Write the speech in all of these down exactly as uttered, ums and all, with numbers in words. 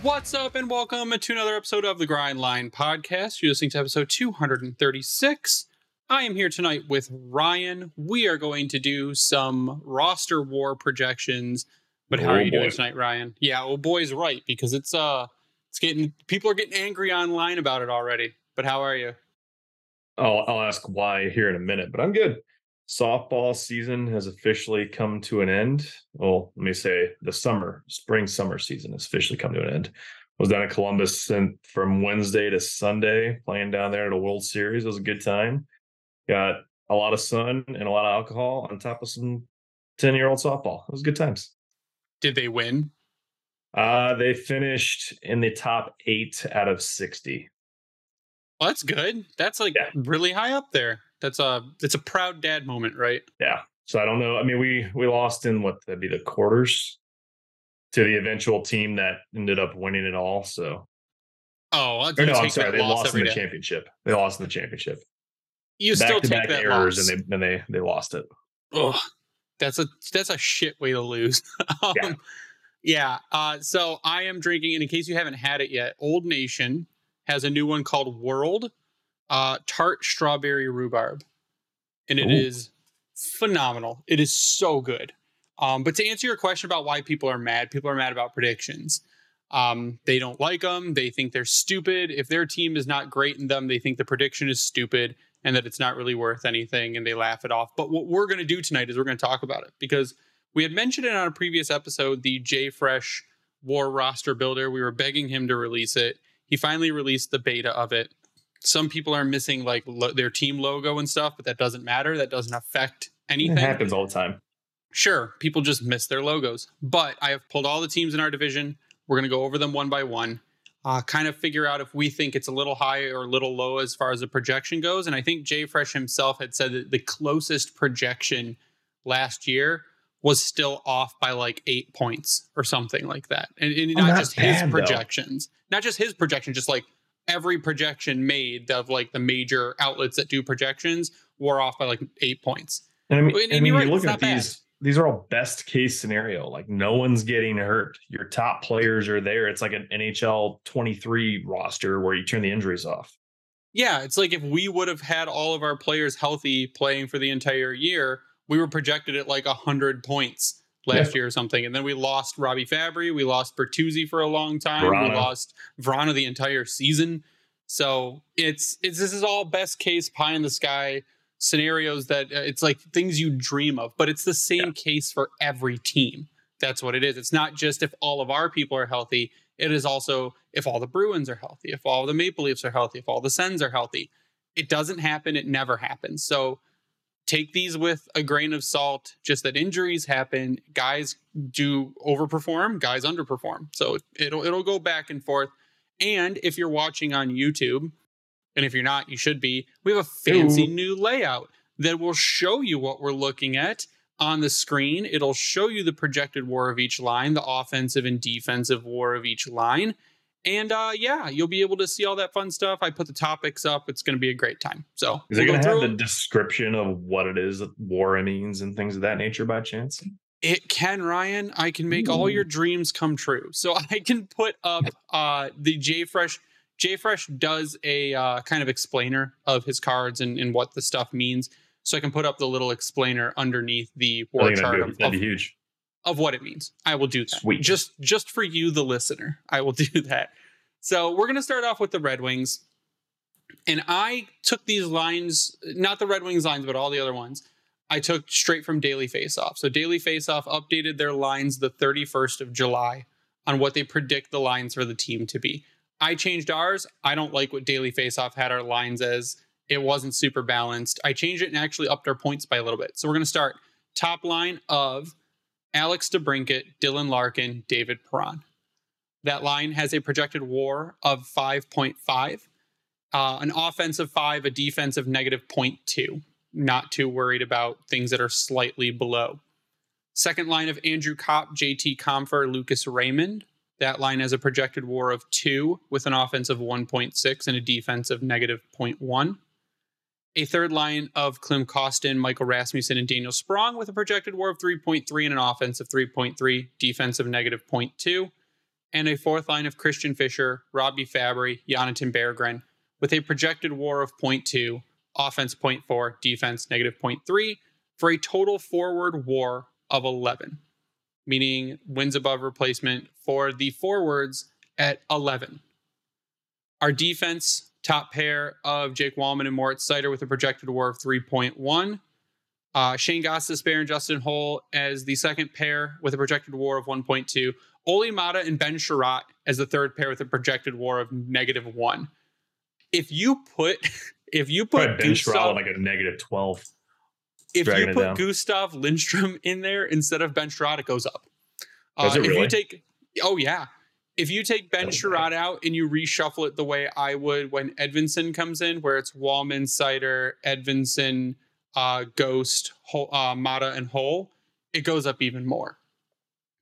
What's up and welcome to another episode of the Grind Line Podcast. You're listening to episode two thirty-six. I am here tonight with Ryan. We are going to do some roster war projections. But how oh, are you boy. doing tonight, Ryan? Yeah, well, boy's right, because it's uh, it's getting people are getting angry online about it already. But how are you? Oh, I'll ask why here in a minute, but I'm good. Softball season has officially come to an end. Well, let me say the summer, spring, summer season has officially come to an end. I was down in Columbus and from Wednesday to Sunday playing down there at a World Series. It was a good time. Got a lot of sun and a lot of alcohol on top of some ten-year-old softball. It was good times. Did they win? Uh, they finished in the top eight out of sixty. Well, that's good. That's like yeah. really high up there. That's a it's a proud dad moment, right? Yeah. So I don't know. I mean, we we lost in what that'd be the quarters to the eventual team that ended up winning it all. So oh, no, take I'm sorry. They lost in the day. championship. They lost in the championship. You back still to take back that errors, loss. and they and they they lost it. Oh, that's a that's a shit way to lose. um, yeah. yeah. Uh, so I am drinking, and in case you haven't had it yet, Old Nation has a new one called World. Uh, tart strawberry rhubarb, and it Ooh. is phenomenal. It is so good. Um, but to answer your question about why people are mad, people are mad about predictions. Um, they don't like them. They think they're stupid. If their team is not great in them, they think the prediction is stupid and that it's not really worth anything, and they laugh it off. But what we're going to do tonight is we're going to talk about it, because we had mentioned it on a previous episode, the JFresh War Roster Builder. We were begging him to release it. He finally released the beta of it. Some people are missing like lo- their team logo and stuff, but that doesn't matter. That doesn't affect anything. It happens all the time. Sure. People just miss their logos. But I have pulled all the teams in our division. We're going to go over them one by one, uh, kind of figure out if we think it's a little high or a little low as far as the projection goes. And I think JFresh himself had said that the closest projection last year was still off by like eight points or something like that. And, and not, not just bad, his projections, though. Not just his projection, just like every projection made of like the major outlets that do projections were off by like eight points. And I mean, and I mean right, you look at these, bad. these are all best case scenario. Like no one's getting hurt. Your top players are there. It's like an N H L twenty-three roster where you turn the injuries off. Yeah. It's like if we would have had all of our players healthy playing for the entire year, we were projected at like a hundred points last yeah. year or something. And then we lost Robbie Fabry. We lost Bertuzzi for a long time. Verano. We lost Verano the entire season. So it's, it's, this is all best case pie in the sky scenarios that uh, it's like things you dream of, but it's the same yeah. case for every team. That's what it is. It's not just if all of our people are healthy. It is also if all the Bruins are healthy, if all the Maple Leafs are healthy, if all the Sens are healthy. It doesn't happen. It never happens. So take these with a grain of salt, just that injuries happen. Guys do overperform, guys underperform. So it'll it'll go back and forth. And if you're watching on YouTube, and if you're not, you should be, we have a fancy Ooh. new layout that will show you what we're looking at on the screen. It'll show you the projected war of each line, the offensive and defensive war of each line. And uh, yeah, you'll be able to see all that fun stuff. I put the topics up. It's going to be a great time. So is we'll it going to have the description of what it is that war means and things of that nature by chance? It can, Ryan. I can make Ooh. all your dreams come true. So I can put up uh, the JFresh. JFresh does a uh, kind of explainer of his cards and, and what the stuff means. So I can put up the little explainer underneath the war chart. Of, That'd be huge. Of what it means. I will do that. Sweet. Just, just for you, the listener, I will do that. So we're going to start off with the Red Wings. And I took these lines, not the Red Wings lines, but all the other ones. I took straight from Daily Faceoff. So Daily Faceoff updated their lines the thirty-first of July on what they predict the lines for the team to be. I changed ours. I don't like what Daily Faceoff had our lines as. It wasn't super balanced. I changed it and actually upped our points by a little bit. So we're going to start top line of Alex DeBrincat, Dylan Larkin, David Perron. That line has a projected war of five point five, uh, an offensive five, a defensive negative zero point two. Not too worried about things that are slightly below. Second line of Andrew Copp, J T Compher, Lucas Raymond. That line has a projected war of two with an offensive one point six and a defensive negative zero point one. A third line of Klim Kostin, Michael Rasmussen, and Daniel Sprong with a projected war of three point three and an offense of three point three, defensive negative zero point two. And a fourth line of Christian Fisher, Robbie Fabry, Jonatan Berggren with a projected war of zero point two, offense zero point four, defense negative zero point three, for a total forward war of eleven, meaning wins above replacement for the forwards at eleven. Our defense... top pair of Jake Walman and Moritz Seider with a projected war of three point one. Uh, Shane Gostisbehere and Justin Holl as the second pair with a projected war of one point two. Olli Maatta and Ben Sherratt as the third pair with a projected war of negative one. If you put... If you put Ben Sherratt like a negative twelve. If you put down. Gustav Lindstrom in there instead of Ben Sherratt, it goes up. Uh, Does it if really? You take, oh, yeah. If you take Ben Sherratt out and you reshuffle it the way I would when Edvinsson comes in, where it's Walman, Seider, Edvinsson, uh, Ghost, Hol- uh, Maatta, and Holl, it goes up even more.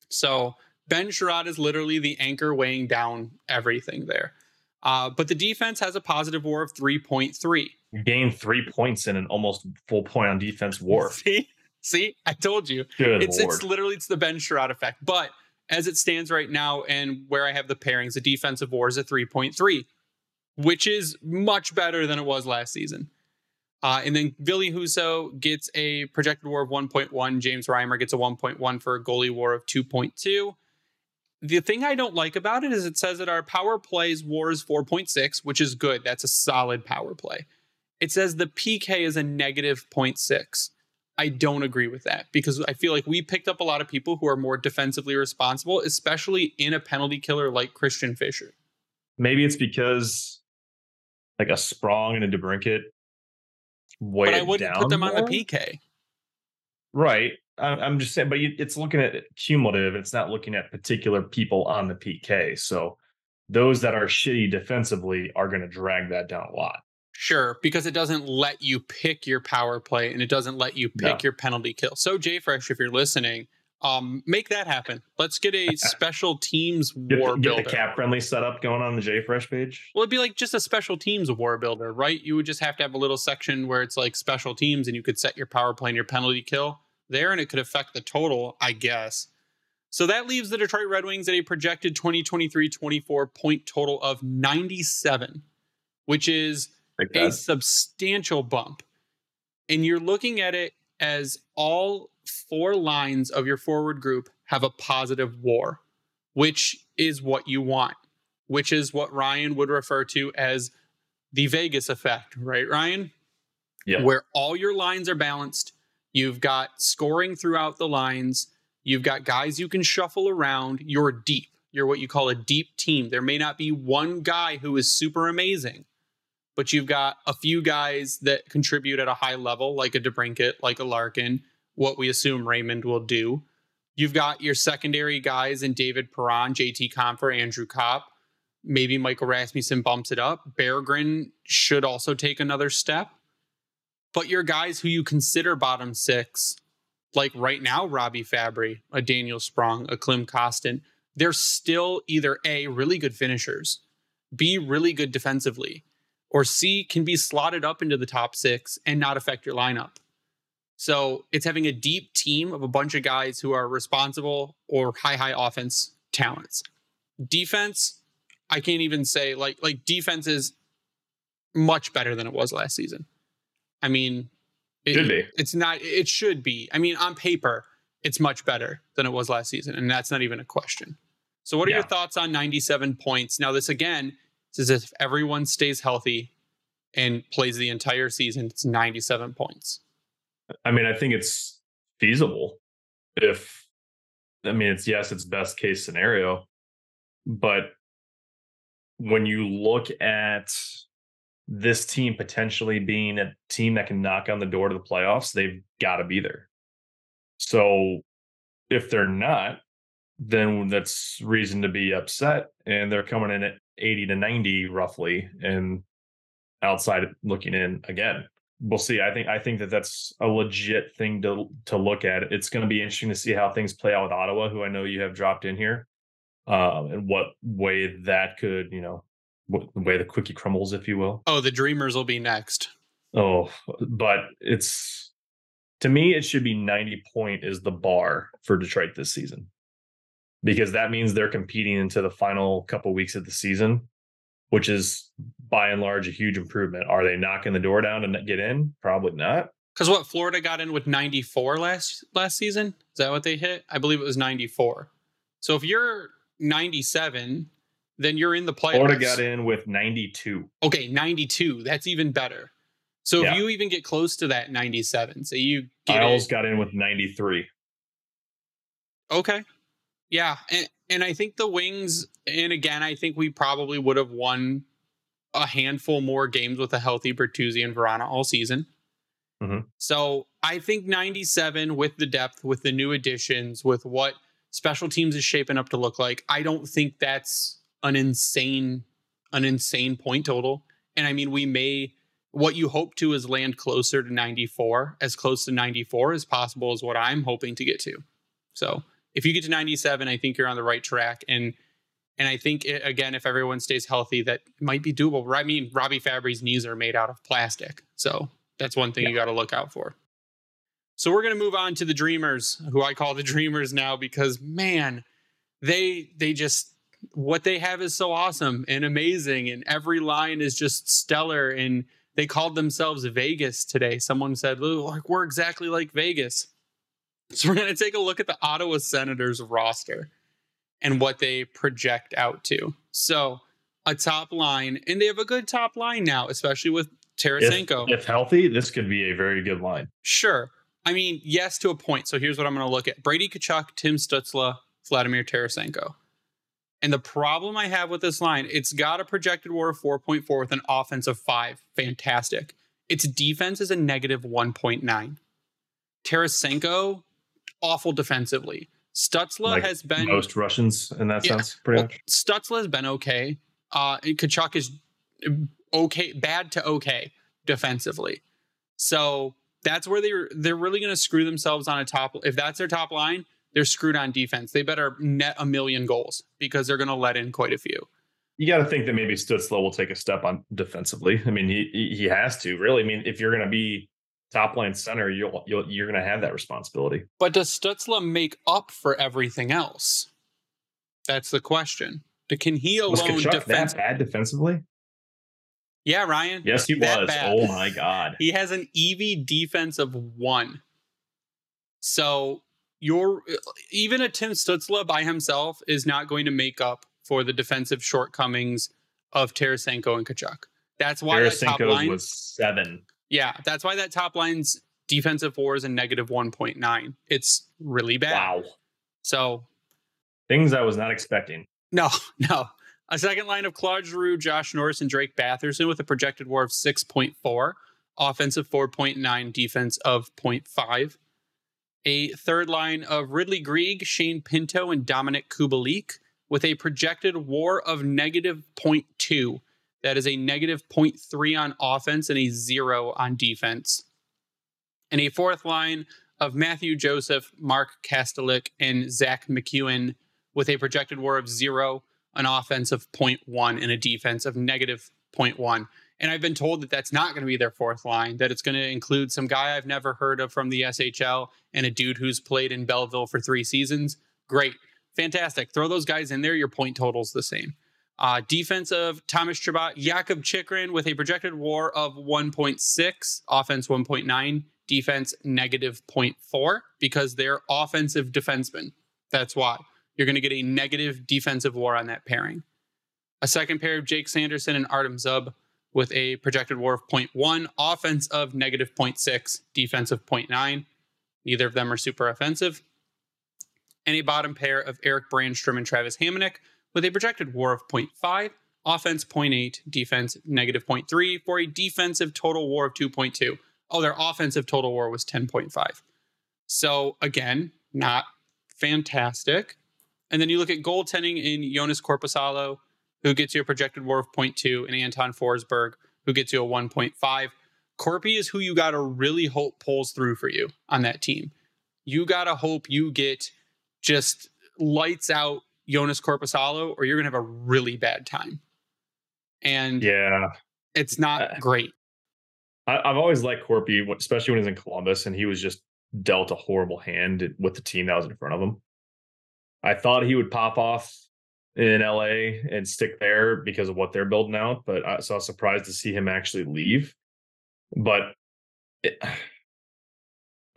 So Ben Sherratt is literally the anchor weighing down everything there. Uh, but the defense has a positive war of three point three. You gained three points in an almost full point on defense war. See? See? I told you. Good it's, Lord. It's literally it's the Ben Sherratt effect. But... as it stands right now and where I have the pairings, the defensive war is a three point three, which is much better than it was last season. Uh, and then Ville Husso gets a projected war of one point one. James Reimer gets a one point one for a goalie war of two point two. The thing I don't like about it is it says that our power plays war is four point six, which is good. That's a solid power play. It says the P K is a negative zero point six. I don't agree with that because I feel like we picked up a lot of people who are more defensively responsible, especially in a penalty killer like Christian Fisher. Maybe it's because like a Sprong and a DeBrincat weigh it down. But I wouldn't put them more on the P K. Right. I'm just saying, but it's looking at cumulative. It's not looking at particular people on the P K. So those that are shitty defensively are going to drag that down a lot. Sure, because it doesn't let you pick your power play and it doesn't let you pick no. your penalty kill. So JFresh, if you're listening, um, make that happen. Let's get a special teams war get, builder. Get the cap friendly setup going on the JFresh page. Well, it'd be like just a special teams war builder, right? You would just have to have a little section where it's like special teams and you could set your power play and your penalty kill there and it could affect the total, I guess. So that leaves the Detroit Red Wings at a projected twenty twenty-three twenty-four point total of ninety-seven, which is... Like a substantial bump. And you're looking at it as all four lines of your forward group have a positive war, which is what you want, which is what Ryan would refer to as the Vegas effect, right, Ryan? Yeah. Where all your lines are balanced. You've got scoring throughout the lines. You've got guys you can shuffle around. You're deep. You're what you call a deep team. There may not be one guy who is super amazing, but you've got a few guys that contribute at a high level, like a DeBrincat, like a Larkin, what we assume Raymond will do. You've got your secondary guys in David Perron, J T Compher, Andrew Copp. Maybe Michael Rasmussen bumps it up. Berggren should also take another step. But your guys who you consider bottom six, like right now, Robbie Fabry, a Daniel Sprong, a Klim Kostin, they're still either A, really good finishers, B, really good defensively, or C, can be slotted up into the top six and not affect your lineup. So it's having a deep team of a bunch of guys who are responsible or high, high offense talents. Defense, I can't even say, like, like defense is much better than it was last season. I mean, it, should be. it's not, it should be. I mean, on paper, it's much better than it was last season. And that's not even a question. So what are yeah. your thoughts on ninety-seven points? Now, this again, this is if everyone stays healthy and plays the entire season, it's ninety-seven points. I mean, I think it's feasible if, I mean, it's, yes, it's best case scenario, but when you look at this team potentially being a team that can knock on the door to the playoffs, they've got to be there. So if they're not, then that's reason to be upset. And they're coming in at eighty to ninety roughly, and outside looking in again. We'll see. I think I think that that's a legit thing to to look at. It's going to be interesting to see how things play out with Ottawa, who I know you have dropped in here, um, and what way that could, you know, what, the way the cookie crumbles, if you will. Oh, the Dreamers will be next. Oh, but it's, to me, it should be ninety point is the bar for Detroit this season, because that means they're competing into the final couple weeks of the season, which is by and large a huge improvement. Are they knocking the door down to get in? Probably not. Because what, Florida got in with ninety-four last last season? Is that what they hit? I believe it was ninety-four. So if you're ninety-seven, then you're in the playoffs. Florida got in with ninety-two. Okay, ninety-two. That's even better. So yeah. if you even get close to that ninety-seven, so you get Isles got in with ninety-three. Okay. Yeah, and, and I think the Wings, and again, I think we probably would have won a handful more games with a healthy Bertuzzi and Verona all season. Mm-hmm. So I think ninety-seven with the depth, with the new additions, with what special teams is shaping up to look like, I don't think that's an insane, an insane point total. And I mean, we may, what you hope to is land closer to ninety-four, as close to ninety-four as possible is what I'm hoping to get to. So if you get to ninety-seven, I think you're on the right track. And and I think, it, again, if everyone stays healthy, that might be doable. I mean, Robbie Fabry's knees are made out of plastic. So that's one thing yeah. you got to look out for. So we're going to move on to the Dreamers, who I call the Dreamers now because, man, they they just, what they have is so awesome and amazing. And every line is just stellar. And they called themselves Vegas today. Someone said, look, we're exactly like Vegas. So we're going to take a look at the Ottawa Senators roster and what they project out to. So a top line, and they have a good top line now, especially with Tarasenko. If, if healthy, this could be a very good line. Sure. I mean, yes, to a point. So here's what I'm going to look at. Brady Tkachuk, Tim Stützle, Vladimir Tarasenko. And the problem I have with this line, it's got a projected W A R of four point four with an offense of five. Fantastic. Its defense is a negative one point nine. Tarasenko, awful defensively. Stützle like has been most Russians in that yeah, sense, pretty well, much. Stützle has been okay. Uh, and Tkachuk is okay, bad to okay defensively. So that's where they're they're really going to screw themselves on a top. If that's their top line, they're screwed on defense. They better net a million goals because they're going to let in quite a few. You got to think that maybe Stützle will take a step on defensively. I mean, he he has to really. I mean, if you're going to be top line center, you'll, you'll, you're going to have that responsibility. But does Stützle make up for everything else? That's the question. Can he alone was defense? That bad defensively? Yeah, Ryan. Yes, he was. Bad. Oh my God. He has an E V defense of one. So you're, even a Tim Stützle by himself is not going to make up for the defensive shortcomings of Tarasenko and Tkachuk. That's why Tarasenko's that top line was seven. Yeah, that's why that top line's defensive W A R is a negative one point nine. It's really bad. Wow. So things I was not expecting. No, no. A second line of Claude Giroux, Josh Norris, and Drake Batherson with a projected W A R of six point four, offensive four point nine, defense of zero point five. A third line of Ridley Grieg, Shane Pinto, and Dominik Kubalik with a projected W A R of negative zero point two. That is a negative zero point three on offense and a zero on defense. And a fourth line of Matthew Joseph, Mark Kastelik, and Zach McEwen with a projected W A R of zero, an offense of zero point one, and a defense of negative zero point one. And I've been told that that's not going to be their fourth line, that it's going to include some guy I've never heard of from the S H L and a dude who's played in Belleville for three seasons. Great. Fantastic. Throw those guys in there. Your point total's the same. Uh, defense of Thomas Chabot, Jakub Chychrun with a projected W A R of one point six, offense one point nine, defense negative zero point four, because they're offensive defensemen. That's why. You're going to get a negative defensive W A R on that pairing. A second pair of Jake Sanderson and Artem Zub with a projected W A R of zero point one, offense of negative zero point six, defense of zero point nine. Neither of them are super offensive. And a bottom pair of Eric Brandstrom and Travis Hamonic with a projected W A R of zero point five, offense zero point eight, defense negative zero point three, for a defensive total W A R of two point two. Oh, their offensive total W A R was ten point five. So again, not fantastic. And then you look at goaltending in Jonas Korpisalo, who gets you a projected W A R of zero point two, and Anton Forsberg, who gets you a one point five. Corpy is who you got to really hope pulls through for you on that team. You got to hope you get just lights out Jonas Korpisalo, or you're going to have a really bad time. And yeah, it's not uh, great. I, I've always liked Corpy, especially when he's in Columbus, and he was just dealt a horrible hand with the team that was in front of him. I thought he would pop off in L A and stick there because of what they're building out, but I, so I was surprised to see him actually leave. But it, I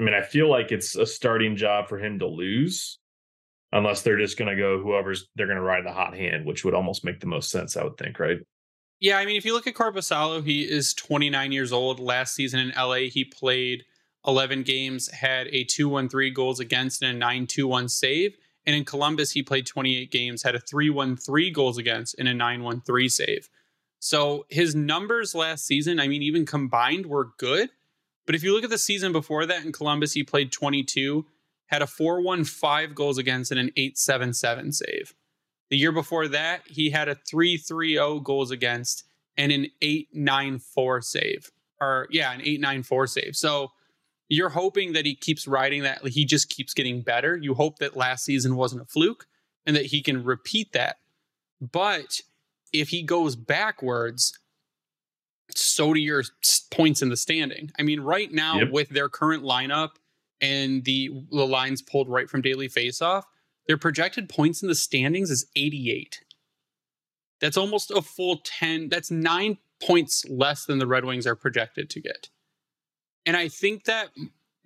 mean, I feel like it's a starting job for him to lose, unless they're just going to go whoever's they're going to ride the hot hand, which would almost make the most sense, I would think, right? Yeah, I mean, if you look at Korpisalo, he is twenty-nine years old. Last season in L A, he played eleven games, had a two one three goals against and a nine two one save. And in Columbus, he played twenty-eight games, had a three one three goals against and a nine one three save. So his numbers last season, I mean, even combined, were good. But if you look at the season before that in Columbus, he played twenty-two, had a four one five goals against and an eight seven seven save. The year before that, he had a three three zero goals against and an eight nine four save. Or yeah, an eight nine four save. So you're hoping that he keeps riding that. He just keeps getting better. You hope that last season wasn't a fluke and that he can repeat that. But if he goes backwards, so do your points in the standing. I mean, right now, yep, with their current lineup and the, the lines pulled right from Daily Faceoff, their projected points in the standings is eighty-eight. That's almost a full ten. That's nine points less than the Red Wings are projected to get. And I think that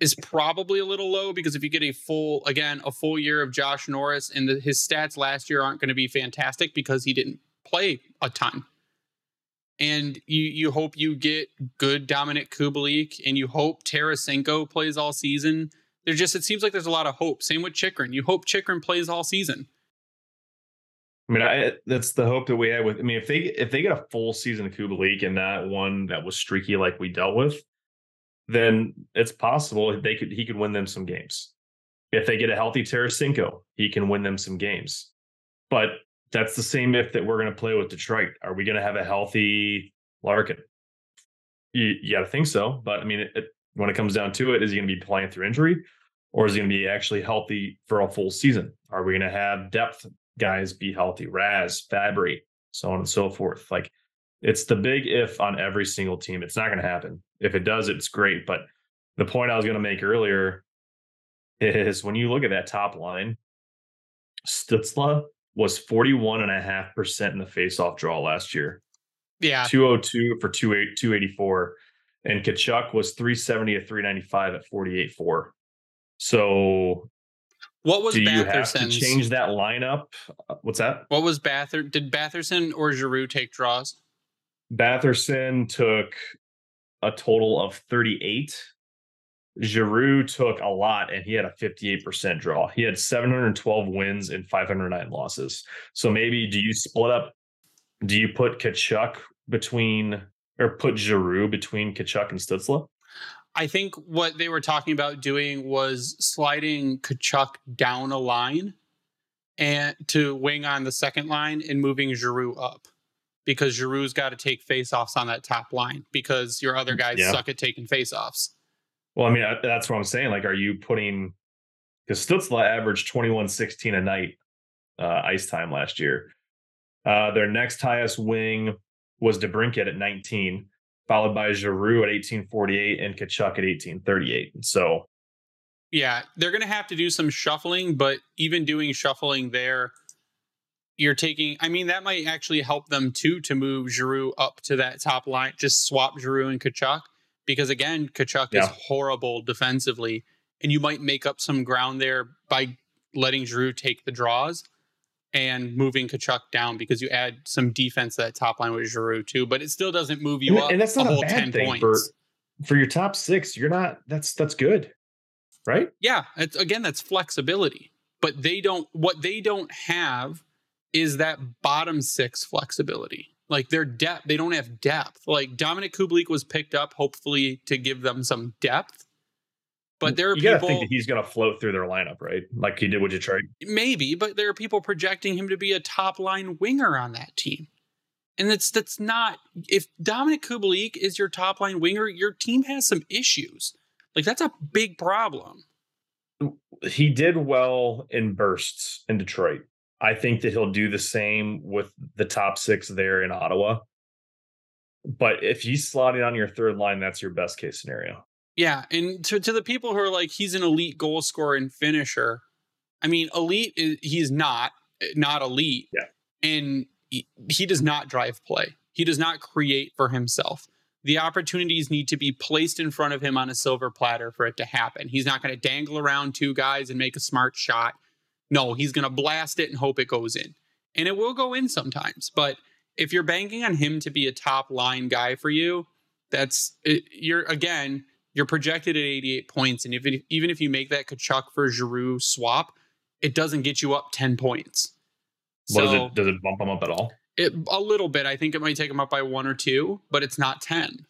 is probably a little low, because if you get a full, again, a full year of Josh Norris, and the, his stats last year aren't going to be fantastic because he didn't play a ton. And you, you hope you get good Dominik Kubalik, and you hope Tarasenko plays all season. There's just, it seems like there's a lot of hope. Same with Chychrun. You hope Chychrun plays all season. I mean, I, that's the hope that we had with, I mean, if they, if they get a full season of Kubalik and not one that was streaky like we dealt with, then it's possible they could, he could win them some games. If they get a healthy Tarasenko, he can win them some games. But that's the same if that we're going to play with Detroit. Are we going to have a healthy Larkin? You, you got to think so. But I mean, it, it, when it comes down to it, is he going to be playing through injury, or is he going to be actually healthy for a full season? Are we going to have depth guys be healthy? Raz, Fabry, so on and so forth. Like, it's the big if on every single team. It's not going to happen. If it does, it's great. But the point I was going to make earlier is when you look at that top line, Stützle was forty-one point five percent in the faceoff draw last year. Yeah. two oh two for two eighty-four. And Tkachuk was three seventy to three ninety-five at forty-eight point four. So what was Batherson's? To change that lineup? What's that? What was Bathurst? Did Batherson or Giroux take draws? Batherson took a total of thirty-eight. Giroux took a lot, and he had a fifty-eight percent draw. He had seven hundred twelve wins and five hundred nine losses. So maybe do you split up? Do you put Tkachuk between, or put Giroux between Tkachuk and Stützle? I think what they were talking about doing was sliding Tkachuk down a line and to wing on the second line and moving Giroux up, because Giroux's got to take faceoffs on that top line because your other guys yeah. suck at taking faceoffs. Well, I mean, that's what I'm saying. Like, are you putting, because Stützle averaged twenty-one sixteen a night uh, ice time last year. Uh, their next highest wing was DeBrincat at nineteen, followed by Giroux at eighteen forty-eight and Tkachuk at eighteen thirty-eight. So, yeah, they're going to have to do some shuffling, but even doing shuffling there, you're taking, I mean, that might actually help them too, to move Giroux up to that top line, just swap Giroux and Tkachuk, because again, Tkachuk yeah. is horrible defensively, and you might make up some ground there by letting Giroux take the draws and moving Tkachuk down, because you add some defense to that top line with Giroux too, but it still doesn't move you and, up. And that's not a, a bad ten thing points. For, for your top six. You're not, that's, that's good. Right. Yeah. It's, again, that's flexibility, but they don't, what they don't have is that bottom six flexibility. Like their depth, they don't have depth. Like Dominik Kubalik was picked up, hopefully to give them some depth, but there are you people. You gotta think that he's gonna float through their lineup, right? Like he did with Detroit. Maybe, but there are people projecting him to be a top line winger on that team, and that's that's not. If Dominik Kubalik is your top line winger, your team has some issues. Like that's a big problem. He did well in bursts in Detroit. I think that he'll do the same with the top six there in Ottawa. But if he's slotted on your third line, that's your best case scenario. Yeah. And to, to the people who are like, he's an elite goal scorer and finisher. I mean, elite, is, he's not, not elite. Yeah. And he, he does not drive play. He does not create for himself. The opportunities need to be placed in front of him on a silver platter for it to happen. He's not going to dangle around two guys and make a smart shot. No, he's going to blast it and hope it goes in. And it will go in sometimes. But if you're banking on him to be a top line guy for you, that's it, you're again, you're projected at eighty-eight points, and if it, even if you make that Tkachuk for Giroux swap, it doesn't get you up ten points. What so, does it? Does it bump them up at all? It, a little bit. I think it might take them up by one or two, but it's not ten.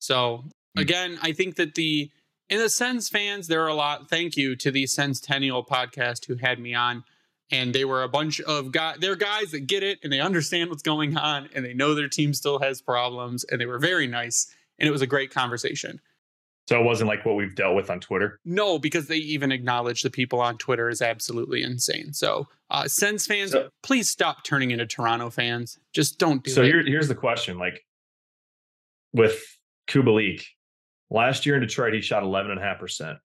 So again, I think that the in the Sens fans, there are a lot. Thank you to the Senstennial podcast who had me on, and they were a bunch of guys. They're guys that get it, and they understand what's going on, and they know their team still has problems, and they were very nice, and it was a great conversation. So it wasn't like what we've dealt with on Twitter? No, because they even acknowledge the people on Twitter is absolutely insane. So uh, Sens fans, so, please stop turning into Toronto fans. Just don't do so it. So here, here's the question. Like with Kubalik, last year in Detroit, he shot eleven point five percent.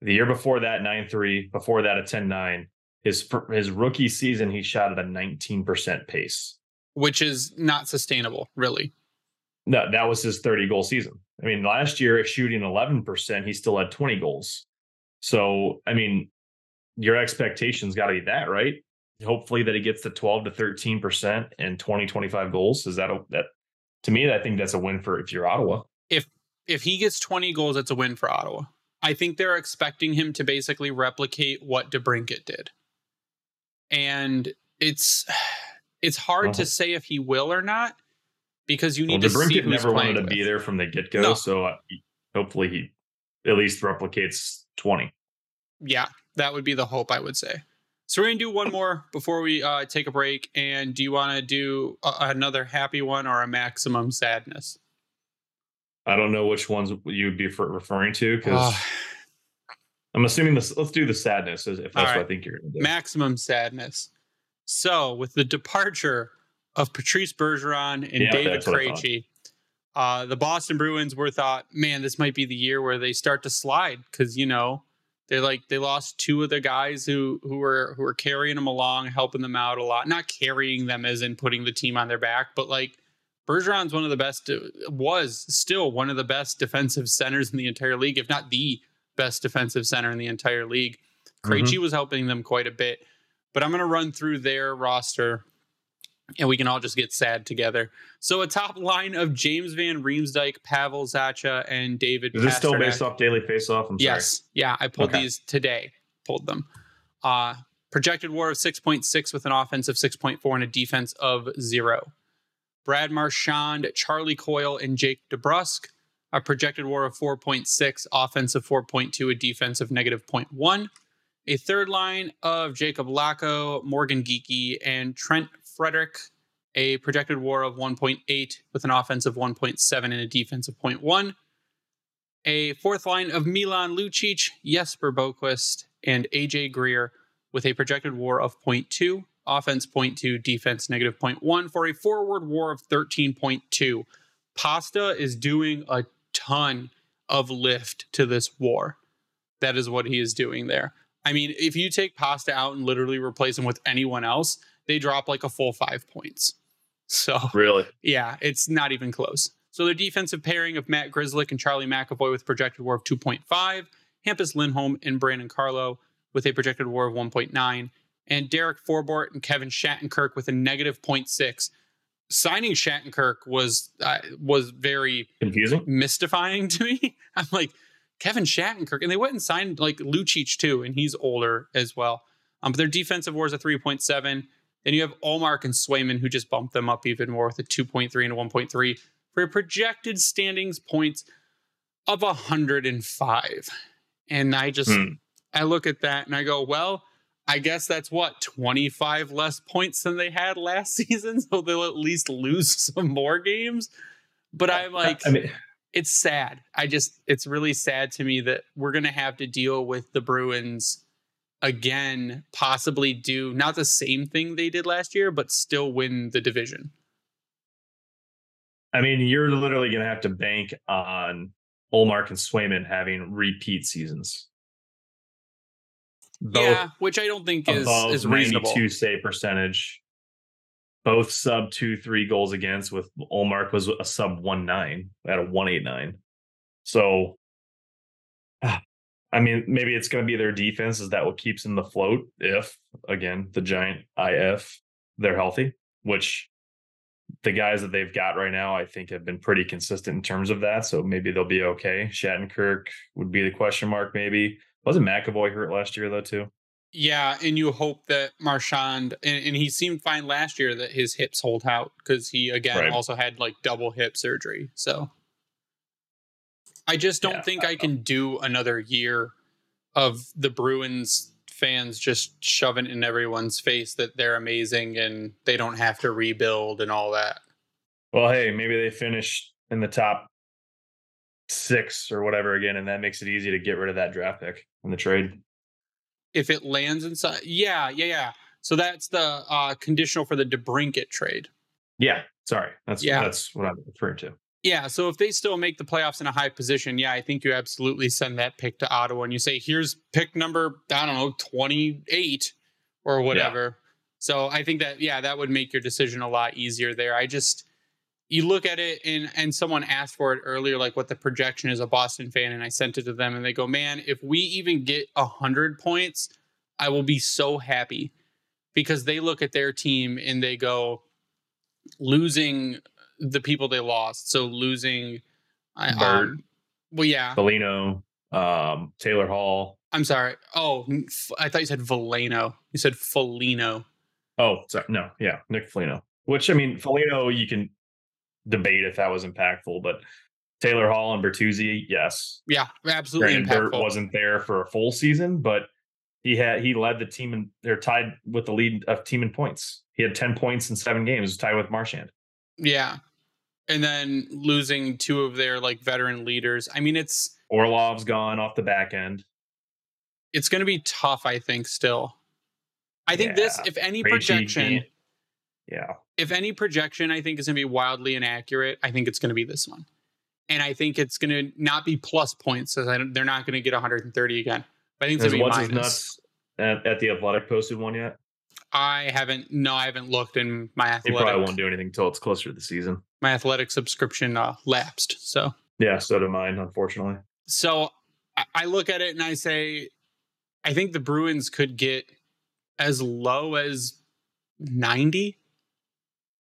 The year before that, nine three. Before that, a ten nine. His, his rookie season, he shot at a nineteen percent pace. Which is not sustainable, really. No, that was his thirty-goal season. I mean, last year, shooting eleven percent, he still had twenty goals. So, I mean, your expectations got to be that, right? Hopefully that he gets to twelve to thirteen percent and twenty, twenty-five goals. Is that a, that to me, I think that's a win for if you're Ottawa. If if he gets twenty goals, that's a win for Ottawa. I think they're expecting him to basically replicate what DeBrincat did. And it's it's hard uh-huh. to say if he will or not. Because you need well, to DeBrincat see who's never wanted to with. Be there from the get-go, no. so uh, hopefully he at least replicates twenty. Yeah, that would be the hope, I would say. So we're going to do one more before we uh, take a break. And do you want to do a- another happy one or a maximum sadness? I don't know which ones you would be for- referring to, because I'm assuming this. Let's do the sadness, if that's right. What I think you're going to do. Maximum sadness. So with the departure of Patrice Bergeron and yeah, David Krejci, uh, the Boston Bruins were thought, man, this might be the year where they start to slide, because, you know, they're like they lost two of the guys who who were who were carrying them along, helping them out a lot, not carrying them as in putting the team on their back. But like Bergeron's one of the best was still one of the best defensive centers in the entire league, if not the best defensive center in the entire league. Krejci mm-hmm. was helping them quite a bit. But I'm going to run through their roster, and we can all just get sad together. So a top line of James Van Riemsdyk, Pavel Zacha, and David Pasternak. Is this still based off Daily Faceoff? I'm yes. sorry. Yeah, I pulled okay. these today. Pulled them. Uh, projected war of six point six with an offense of six point four and a defense of zero. Brad Marchand, Charlie Coyle, and Jake DeBrusk. A projected war of four point six, offense of four point two, a defense of negative zero point one. A third line of Jacob Lacko, Morgan Geekie, and Trent Frederick, a projected war of one point eight with an offense of one point seven and a defense of zero point one. A fourth line of Milan Lucic, Jesper Boqvist, and A J Greer with a projected W A R of zero point two, offense zero point two, defense negative zero point one, for a forward W A R of thirteen point two. Pasta is doing a ton of lift to this W A R. That is what he is doing there. I mean, if you take Pasta out and literally replace him with anyone else, they drop like a full five points. So really, yeah, it's not even close. So their defensive pairing of Matt Grzelcyk and Charlie McAvoy with projected W A R of two point five, Hampus Lindholm and Brandon Carlo with a projected W A R of one point nine, and Derek Forbort and Kevin Shattenkirk with a negative zero point six. Signing Shattenkirk was uh, was very confusing, mystifying to me. I'm like, Kevin Shattenkirk, and they went and signed like Lucic too, and he's older as well. Um, but their defensive W A R is a three point seven. Then you have Ullmark and Swayman, who just bumped them up even more with a two point three and a one point three for a projected standings points of one hundred five. And I just, hmm. I look at that and I go, well, I guess that's what, twenty-five less points than they had last season. So they'll at least lose some more games. But I'm like, I mean, it's sad. I just, it's really sad to me that we're going to have to deal with the Bruins again, possibly do not the same thing they did last year, but still win the division. I mean, you're literally going to have to bank on Ullmark and Swayman having repeat seasons. Both yeah, which I don't think is, is reasonable. ninety-two save percentage. Both sub two three goals against, with Ullmark was a sub one nine at a one eight nine. So, I mean, maybe it's going to be their defense is that what keeps them afloat. If again the giant if they're healthy, which the guys that they've got right now, I think, have been pretty consistent in terms of that. So maybe they'll be okay. Shattenkirk would be the question mark, maybe. Wasn't McAvoy hurt last year, though, too? Yeah, and you hope that Marchand, and, and he seemed fine last year that his hips hold out because he, again, right. also had, like, double hip surgery. So I just don't yeah, think I, I can know. do another year of the Bruins fans just shoving in everyone's face that they're amazing and they don't have to rebuild and all that. Well, hey, maybe they finish in the top six or whatever again, and that makes it easy to get rid of that draft pick in the trade if it lands inside. Yeah, yeah, yeah. So that's the uh conditional for the DeBrincat trade. Yeah, sorry, that's yeah. that's what I'm referring to. Yeah, so if they still make the playoffs in a high position, yeah, I think you absolutely send that pick to Ottawa and you say, here's pick number, I don't know, twenty-eight or whatever. Yeah. So I think that yeah, that would make your decision a lot easier there. I just. You look at it, and, and someone asked for it earlier, like what the projection is, a Boston fan, and I sent it to them, and they go, man, if we even get one hundred points, I will be so happy. Because they look at their team, and they go, losing the people they lost. So losing... Bird. Um, well, yeah. Foligno. Um, Taylor Hall. I'm sorry. Oh, I thought you said Valeno. You said Foligno. Oh, sorry. No, yeah, Nick Foligno. Which, I mean, Foligno, you can... debate if that was impactful, but Taylor Hall and Bertuzzi, yes, yeah, absolutely Brandon impactful. Burt wasn't there for a full season, but he had he led the team and they're tied with the lead of team in points. He had ten points in seven games, tied with Marchand. Yeah, and then losing two of their like veteran leaders. I mean, it's Orlov's gone off the back end. It's going to be tough, I think. Still, I think yeah. this, if any Ray projection. G- Yeah. If any projection, I think, is going to be wildly inaccurate, I think it's going to be this one. And I think it's going to not be plus points. So I don't, they're not going to get one hundred thirty again. But I think it's going to be minus. Nuts at, at the Athletic posted one yet? I haven't. No, I haven't looked in my Athletic. They probably won't do anything until it's closer to the season. My Athletic subscription uh, lapsed. So yeah, so did mine, unfortunately. So I look at it and I say, I think the Bruins could get as low as ninety.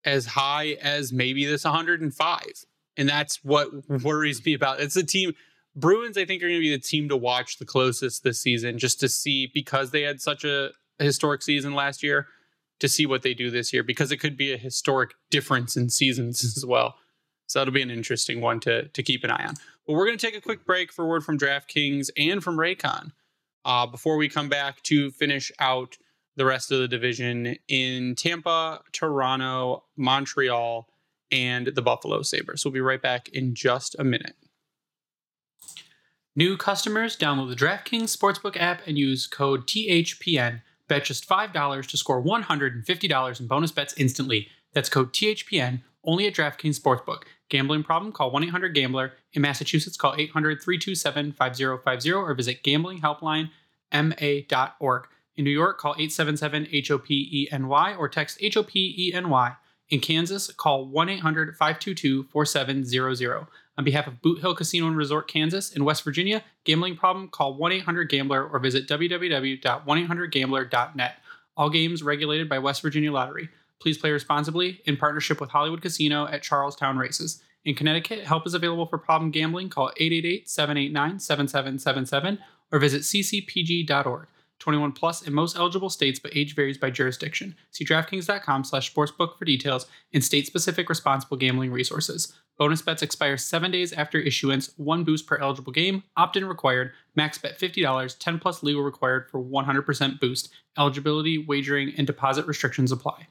As high as maybe this one hundred five. And that's what worries me about. It's a team. Bruins, I think, are going to be the team to watch the closest this season, just to see, because they had such a historic season last year, to see what they do this year, because it could be a historic difference in seasons as well. So that'll be an interesting one to, to keep an eye on. But we're going to take a quick break for a word from DraftKings and from Raycon uh, before we come back to finish out the rest of the division in Tampa, Toronto, Montreal, and the Buffalo Sabres. We'll be right back in just a minute. New customers, download the DraftKings Sportsbook app and use code T H P N. Bet just five dollars to score one hundred fifty dollars in bonus bets instantly. That's code T H P N, only at DraftKings Sportsbook. Gambling problem? Call one eight hundred gambler. In Massachusetts, call eight hundred three two seven five zero five zero or visit gambling helpline m a dot org. In New York, call eight seven seven H O P E N Y or text H O P E N Y. In Kansas, call one eight hundred five two two four seven zero zero. On behalf of Boot Hill Casino and Resort, Kansas, in West Virginia, gambling problem? Call one eight hundred gambler or visit w w w dot one eight hundred gambler dot net. All games regulated by West Virginia Lottery. Please play responsibly in partnership with Hollywood Casino at Charlestown Races. In Connecticut, help is available for problem gambling. Call eight eight eight seven eight nine seven seven seven seven or visit c c p g dot org. twenty-one plus in most eligible states, but age varies by jurisdiction. See DraftKings dot com slash sportsbook for details and state-specific responsible gambling resources. Bonus bets expire seven days after issuance, one boost per eligible game, opt-in required, max bet fifty dollars, ten plus legal required for one hundred percent boost. Eligibility, wagering, and deposit restrictions apply.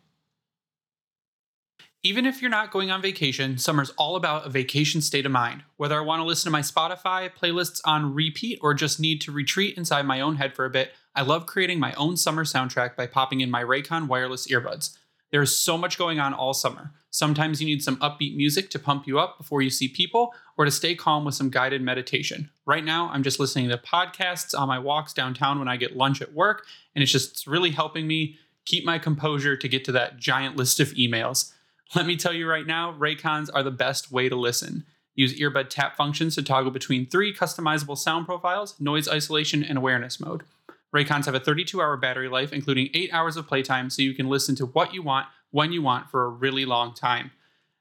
Even if you're not going on vacation, summer's all about a vacation state of mind. Whether I want to listen to my Spotify playlists on repeat or just need to retreat inside my own head for a bit, I love creating my own summer soundtrack by popping in my Raycon wireless earbuds. There is so much going on all summer. Sometimes you need some upbeat music to pump you up before you see people or to stay calm with some guided meditation. Right now, I'm just listening to podcasts on my walks downtown when I get lunch at work, and it's just really helping me keep my composure to get to that giant list of emails. Let me tell you right now, Raycons are the best way to listen. Use earbud tap functions to toggle between three customizable sound profiles, noise isolation, and awareness mode. Raycons have a thirty-two hour battery life, including eight hours of playtime, so you can listen to what you want, when you want, for a really long time.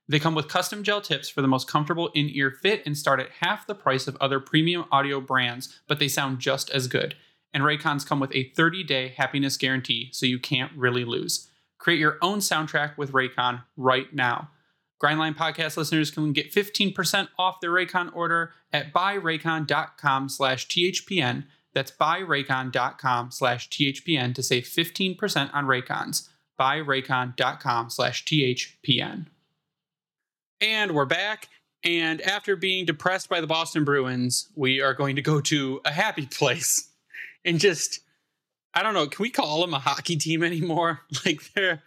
They come with custom gel tips for the most comfortable in-ear fit and start at half the price of other premium audio brands, but they sound just as good. And Raycons come with a thirty day happiness guarantee, so you can't really lose. Create your own soundtrack with Raycon right now. Grindline podcast listeners can get fifteen percent off their Raycon order at buy raycon dot com slash T H P N. That's buy raycon dot com slash T H P N to save fifteen percent on Raycons. buy raycon dot com slash T H P N. And we're back. And after being depressed by the Boston Bruins, we are going to go to a happy place and just... I don't know. Can we call them a hockey team anymore? Like, they're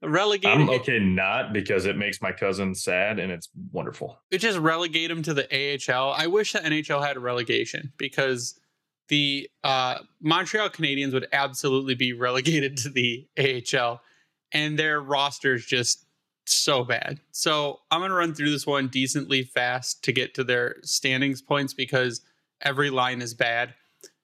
relegated. I'm okay not, because it makes my cousin sad, and it's wonderful. It just relegate them to the A H L. I wish the N H L had a relegation, because the uh, Montreal Canadiens would absolutely be relegated to the A H L, and their roster is just so bad. So I'm going to run through this one decently fast to get to their standings points, because every line is bad.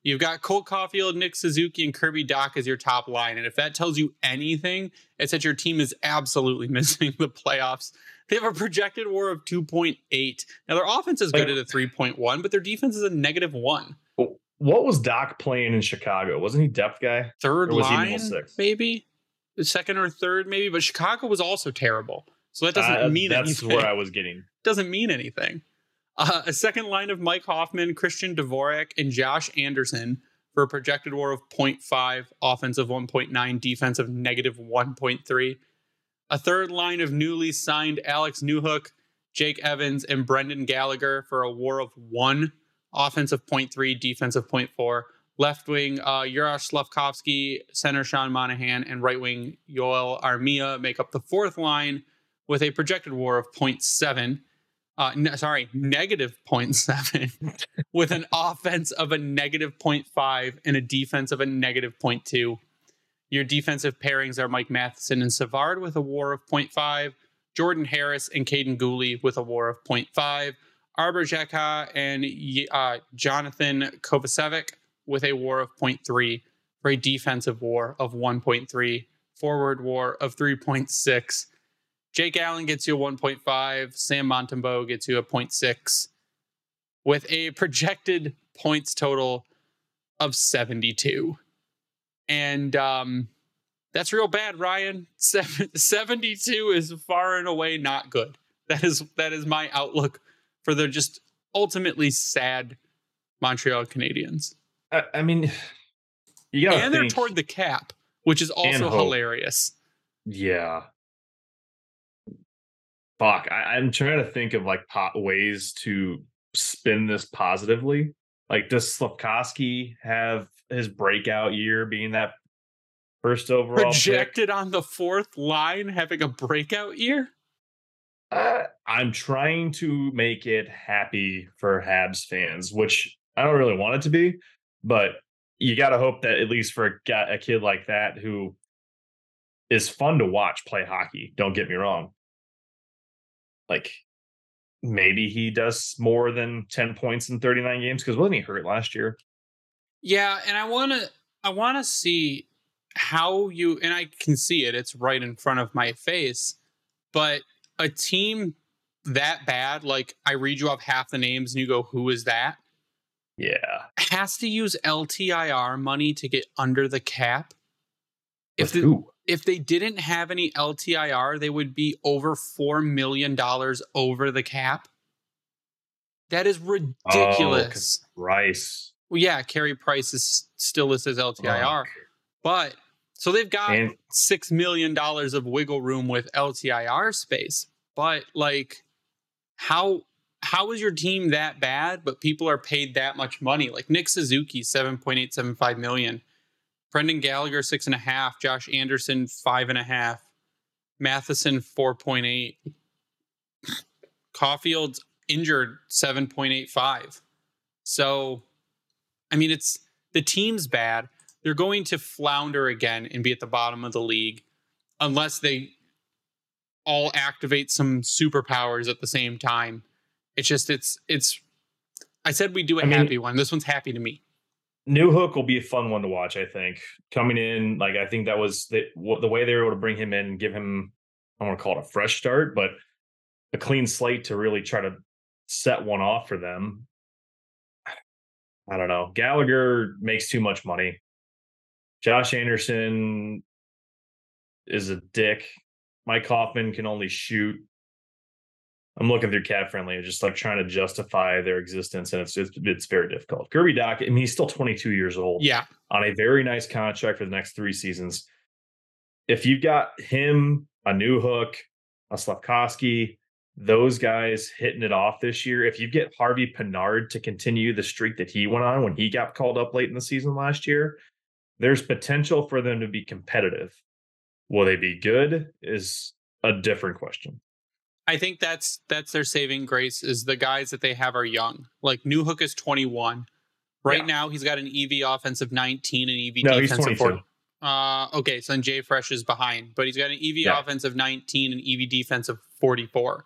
You've got Cole Caulfield, Nick Suzuki, and Kirby Dach as your top line. And if that tells you anything, it's that your team is absolutely missing the playoffs. They have a projected W A R of two point eight. Now, their offense is good at a three point one, but their defense is a negative one. What was Dach playing in Chicago? Wasn't he depth guy? Third line, maybe? Second or third, maybe? But Chicago was also terrible. So that doesn't uh, mean that's anything. That's where I was getting. Doesn't mean anything. Uh, a second line of Mike Hoffman, Christian Dvorak, and Josh Anderson for a projected W A R of zero point five, offense of one point nine, defense of negative one point three. A third line of newly signed Alex Newhook, Jake Evans, and Brendan Gallagher for a W A R of one, offense of zero point three, defense of zero point four. Left wing, uh, Yarosh Slavkovsky, center Sean Monahan, and right wing Yoel Armia make up the fourth line with a projected W A R of zero point seven. Uh, no, sorry, negative zero point seven with an offense of a negative zero point five and a defense of a negative zero point two. Your defensive pairings are Mike Matheson and Savard with a W A R of zero point five, Jordan Harris and Caden Gooley with a W A R of zero point five, Arbor Jacka and uh, Jonathan Kovacevic with a W A R of zero point three for a defensive W A R of one point three, forward W A R of three point six. Jake Allen gets you a one point five. Sam Montembeau gets you a zero point six with a projected points total of seventy-two. And um, that's real bad, Ryan. seventy-two is far and away not good. That is that is my outlook for the just ultimately sad Montreal Canadiens. I, I mean, you gotta and think. They're toward the cap, which is also hilarious. Yeah. Fuck, I, I'm trying to think of like pot ways to spin this positively. Like, does Slavkovsky have his breakout year being that First overall projected pick. On the fourth line, having a breakout year. Uh, I'm trying to make it happy for Habs fans, which I don't really want it to be, but you got to hope that at least for a, a kid like that, who is fun to watch play hockey. Don't get me wrong. Like maybe he does more than ten points in thirty-nine games. Cause wasn't he hurt last year? Yeah. And I want to, I want to see how you, and I can see it, it's right in front of my face, but a team that bad, like I read you off half the names and you go, who is that? Yeah. Has to use L T I R money to get under the cap. If the, who? If they didn't have any L T I R, they would be over four million dollars over the cap. That is ridiculous. Oh, Price. Well, yeah, Carey Price is still listed as L T I R. Fuck. But so they've got and, six million dollars of wiggle room with L T I R space. But like, how how is your team that bad, but people are paid that much money? Like Nick Suzuki, seven point eight seven five million dollars. Brendan Gallagher, six point five. Josh Anderson, five point five. Matheson, four point eight. Caulfield's injured, seven point eight five. So, I mean, it's the team's bad. They're going to flounder again and be at the bottom of the league unless they all activate some superpowers at the same time. It's just, it's, it's, I said we do a I happy mean, one. This one's happy to me. New Hook will be a fun one to watch, I think. Coming in, like, I think that was the, the way they were able to bring him in and give him, I don't want to call it a fresh start, but a clean slate to really try to set one off for them. I don't know. Gallagher makes too much money. Josh Anderson is a dick. Mike Hoffman can only shoot. I'm looking through Cat Friendly and just like trying to justify their existence, and it's, it's it's very difficult. Kirby Doc, I mean, he's still twenty-two years old. Yeah, on a very nice contract for the next three seasons. If you've got him, a New Hook, a Slavkovsky, those guys hitting it off this year. If you get Harvey Pinard to continue the streak that he went on when he got called up late in the season last year, there's potential for them to be competitive. Will they be good is a different question. I think that's that's their saving grace is the guys that they have are young. Like Newhook is twenty-one. Right yeah. now, he's got an E V offensive nineteen and E V no, defensive he's fourteen. Uh, okay, so then JFresh is behind. But he's got an E V yeah. offensive nineteen and E V defensive forty-four.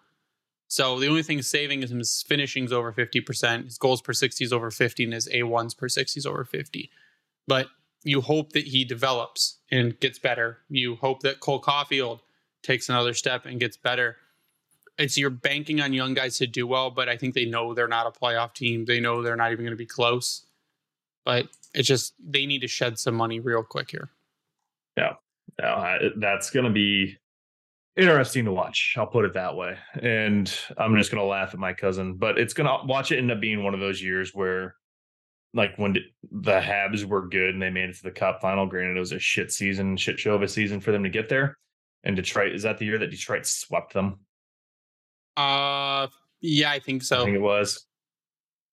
So the only thing saving is his finishing's over fifty percent. His goals per sixty is over fifty and his A ones per sixty is over fifty. But you hope that he develops and gets better. You hope that Cole Caulfield takes another step and gets better. It's you're banking on young guys to do well, but I think they know they're not a playoff team. They know they're not even going to be close. But it's just they need to shed some money real quick here. Yeah, yeah that's going to be interesting to watch. I'll put it that way. And I'm just going to laugh at my cousin. But it's going to watch it end up being one of those years where, like when the Habs were good and they made it to the Cup final, granted it was a shit season, shit show of a season for them to get there. And Detroit, is that the year that Detroit swept them? Uh, yeah, I think so. I think it was.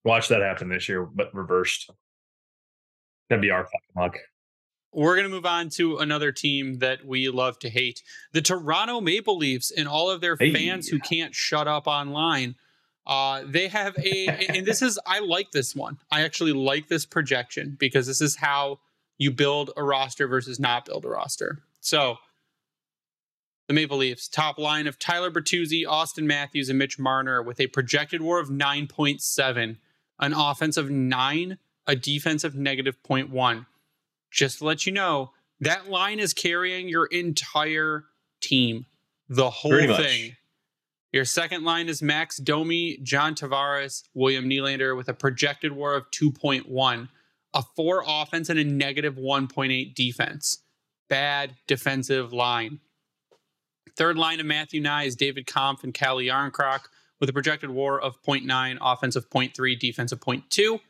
Watch that happen this year, but reversed. That'd be our fucking luck. We're going to move on to another team that we love to hate. The Toronto Maple Leafs and all of their hey. fans who can't shut up online. Uh, they have a, and this is, I like this one. I actually like this projection because this is how you build a roster versus not build a roster. So the Maple Leafs top line of Tyler Bertuzzi, Austin Matthews, and Mitch Marner with a projected W A R of nine point seven, an offensive nine, a defensive negative zero point one. Just to let you know, that line is carrying your entire team, the whole Pretty thing. Much. Your second line is Max Domi, John Tavares, William Nylander with a projected W A R of two point one, a four offense and a negative one point eight defense. Bad defensive line. Third line of Matthew Nye is David Compher and Kalle Yarncroc with a projected W A R of zero point nine, offensive zero point three, defensive zero point two.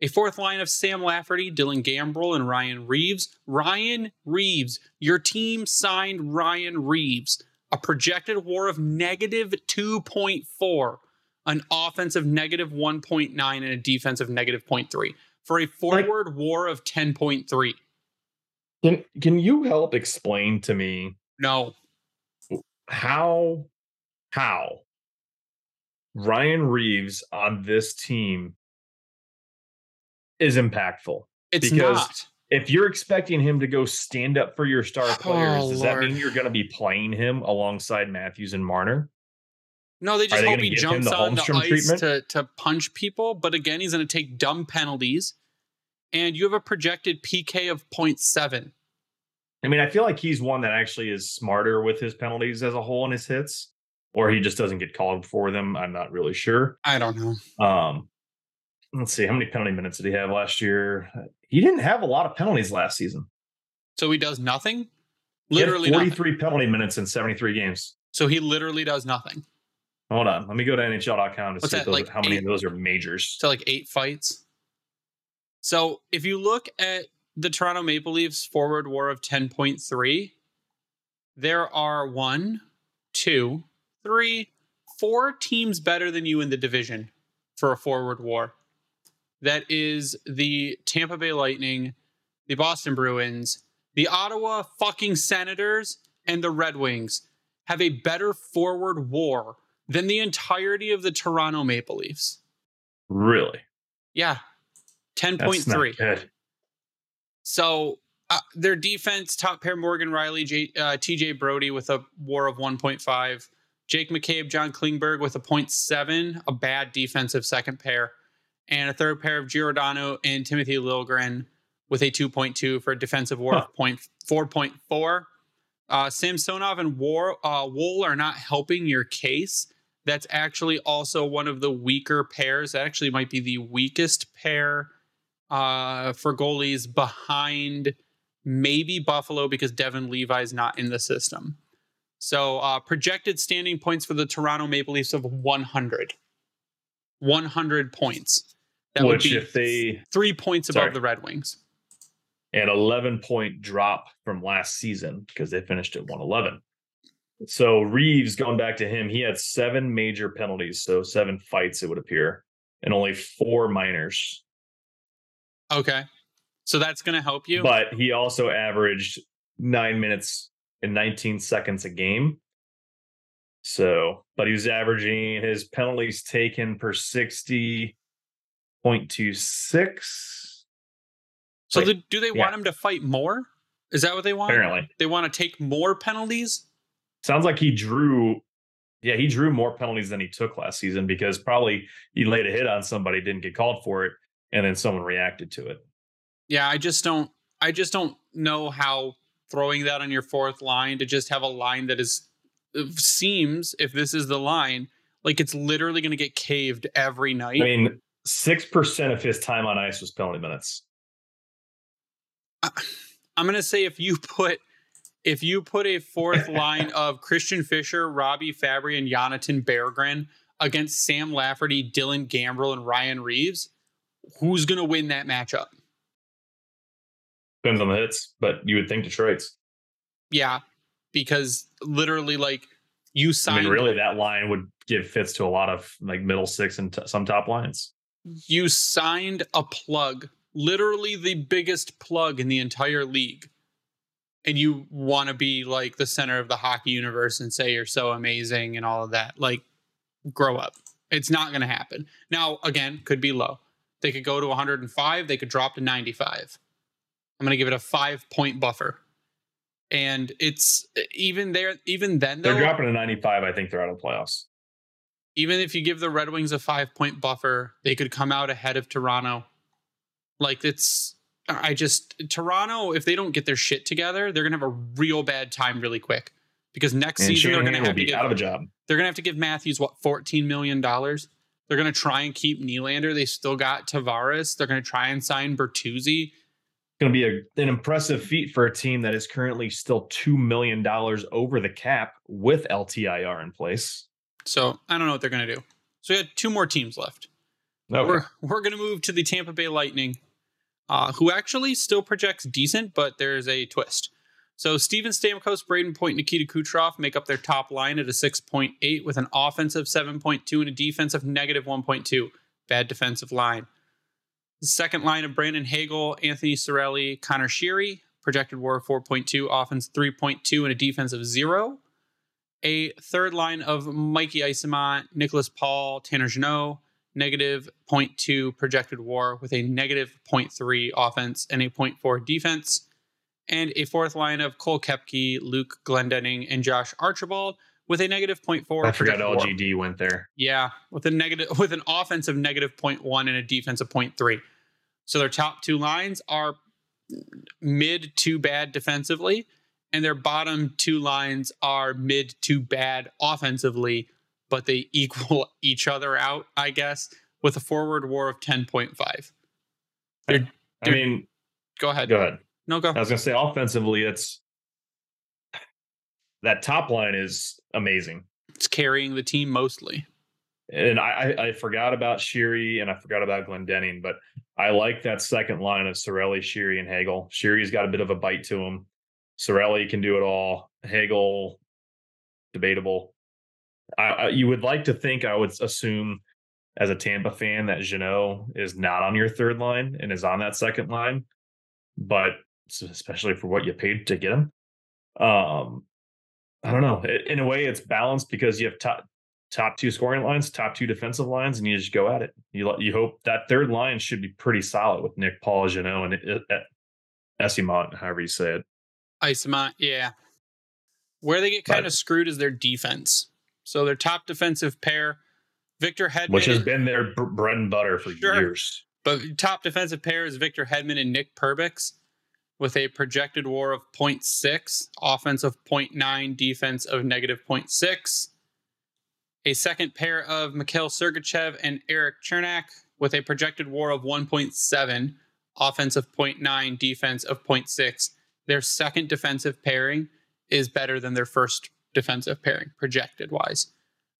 A fourth line of Sam Lafferty, Dylan Gambrell, and Ryan Reeves. Ryan Reeves, your team signed Ryan Reeves. A projected W A R of negative two point four, an offensive negative one point nine, and a defensive negative zero point three for a forward like, W A R of ten point three. Can can you help explain to me? No. How how Ryan Reeves on this team is impactful? It's because not. If you're expecting him to go stand up for your star players, oh, does Lord. that mean you're going to be playing him alongside Matthews and Marner? No, they just they hope he jumps out on the ice to, to punch people. But again, he's going to take dumb penalties. And you have a projected P K of zero point seven. I mean, I feel like he's one that actually is smarter with his penalties as a whole and his hits. Or he just doesn't get called for them. I'm not really sure. I don't know. Um, let's see. How many penalty minutes did he have last year? He didn't have a lot of penalties last season. So he does nothing? Literally forty-three nothing. Penalty minutes in seventy-three games. So he literally does nothing. Hold on. Let me go to N H L dot com to What's see that, those, like how many eight, of those are majors. So like eight fights. So if you look at the Toronto Maple Leafs forward war of ten point three, there are one, two, three, four teams better than you in the division for a forward war. That is the Tampa Bay Lightning, the Boston Bruins, the Ottawa fucking Senators, and the Red Wings have a better forward war than the entirety of the Toronto Maple Leafs. Really? Yeah. ten point three. So uh, their defense, top pair, Morgan Rielly, J- uh, T J Brody with a war of one point five. Jake McCabe, John Klingberg with a zero point seven, a bad defensive second pair. And a third pair of Giordano and Timothy Liljegren with a two point two for a defensive war huh. of four point four. Uh, Samsonov and War, uh, Wool are not helping your case. That's actually also one of the weaker pairs. That actually might be the weakest pair uh, for goalies behind maybe Buffalo because Devin Levi's not in the system. So uh, projected standing points for the Toronto Maple Leafs of one hundred. one hundred points. That Which would be if they, three points above sorry. the Red Wings. An eleven-point drop from last season because they finished at one eleven. So Reeves, going back to him, he had seven major penalties, so seven fights, it would appear, and only four minors. Okay. So that's going to help you? But he also averaged nine minutes and nineteen seconds a game. So, but he was averaging his penalties taken per sixty point two six. So Wait, do, do they yeah. want him to fight more? Is that what they want? Apparently. They want to take more penalties? Sounds like he drew, yeah, he drew more penalties than he took last season because probably he laid a hit on somebody, didn't get called for it, and then someone reacted to it. Yeah, I just don't, I just don't know how throwing that on your fourth line to just have a line that is seems, if this is the line, like it's literally going to get caved every night. I mean, six percent of his time on ice was penalty minutes. I, I'm going to say if you put if you put a fourth line of Christian Fisher, Robbie Fabry, and Jonatan Berggren against Sam Lafferty, Dylan Gambrell, and Ryan Reeves, who's going to win that matchup? Depends on the hits, but you would think Detroit's. Yeah. Because literally, like, you signed... I mean, really, that line would give fits to a lot of, like, middle six and t- some top lines. You signed a plug, literally the biggest plug in the entire league. And you want to be, like, the center of the hockey universe and say you're so amazing and all of that. Like, grow up. It's not going to happen. Now, again, could be low. They could go to one hundred five. They could drop to ninety-five. I'm going to give it a five-point buffer. And it's even there, even then, though, they're dropping a ninety-five. I think they're out of the playoffs. Even if you give the Red Wings a five point buffer, they could come out ahead of Toronto. Like it's, I just, Toronto, if they don't get their shit together, they're going to have a real bad time really quick because next and season they're going to have to be give, out of a job. They're going to have to give Matthews, what, fourteen million dollars. They're going to try and keep Nylander. They still got Tavares. They're going to try and sign Bertuzzi. Going to be a, an impressive feat for a team that is currently still two million dollars over the cap with L T I R in place. So I don't know what they're going to do. So we had two more teams left. Okay. We're, we're going to move to the Tampa Bay Lightning, uh, who actually still projects decent, but there's a twist. So Steven Stamkos, Braden Point, Nikita Kucherov make up their top line at a six point eight with an offensive seven point two and a defensive negative one point two. Bad defensive line. The second line of Brandon Hagel, Anthony Cirelli, Connor Sheary projected W A R four point two, offense three point two, and a defense of zero. A third line of Mikey Isemont, Nicholas Paul, Tanner Jeannot, negative zero point two projected W A R with a negative zero point three offense and a zero point four defense. And a fourth line of Cole Koepke, Luke Glendening, and Josh Archibald with a negative zero point four. I forgot L G D four. Went there. Yeah, with a negative, with an offense of negative zero point one and a defense of zero point three. So their top two lines are mid to bad defensively, and their bottom two lines are mid to bad offensively, but they equal each other out, I guess, with a forward W A R of ten point five. They're, I mean, go ahead. Go ahead. No, go. I was going to say offensively, that's that top line is amazing. It's carrying the team mostly. And I, I forgot about Sheary and I forgot about Glendening, but I like that second line of Cirelli, Sheary, and Hagel. Sheary's got a bit of a bite to him. Cirelli can do it all. Hagel, debatable. I, I, you would like to think, I would assume as a Tampa fan, that Jeannot is not on your third line and is on that second line, but especially for what you paid to get him. Um, I don't know. It, in a way, it's balanced because you have top top two scoring lines, top two defensive lines, and you just go at it. You you hope that third line should be pretty solid with Nick Paul, Jeannot, and Isemont, however you say it. Isemont, yeah. Where they get kind but, of screwed is their defense. So their top defensive pair, Victor Hedman, which has been their b- bread and butter for sure. years. But top defensive pair is Victor Hedman and Nick Perbix, with a projected W A R of zero point six, offense of zero point nine, defense of negative zero point six. A second pair of Mikhail Sergachev and Eric Chernak, with a projected W A R of one point seven, offense of zero point nine, defense of zero point six. Their second defensive pairing is better than their first defensive pairing, projected-wise.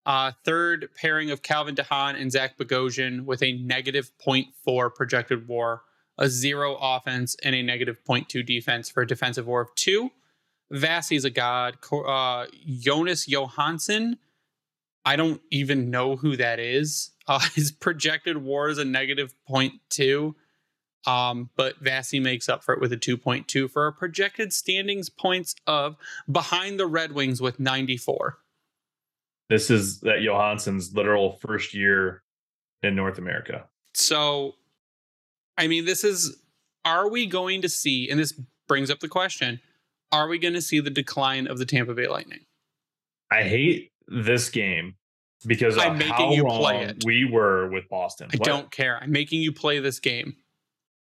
Uh, third pairing of Calvin DeHaan and Zach Bogosian with a negative zero point four projected W A R, a zero offense, and a negative zero point two defense for a defensive W A R of two. Vasi's a god. Uh, Jonas Johansson, I don't even know who that is. Uh, his projected W A R is a negative zero point two, um, but Vasi makes up for it with a two point two for a projected standings points of behind the Red Wings with ninety-four. This is that Johansson's literal first year in North America. So, I mean, this is, are we going to see, and this brings up the question, are we going to see the decline of the Tampa Bay Lightning? I hate this game because of I'm making how you wrong play it. We were with Boston. I what? don't care. I'm making you play this game.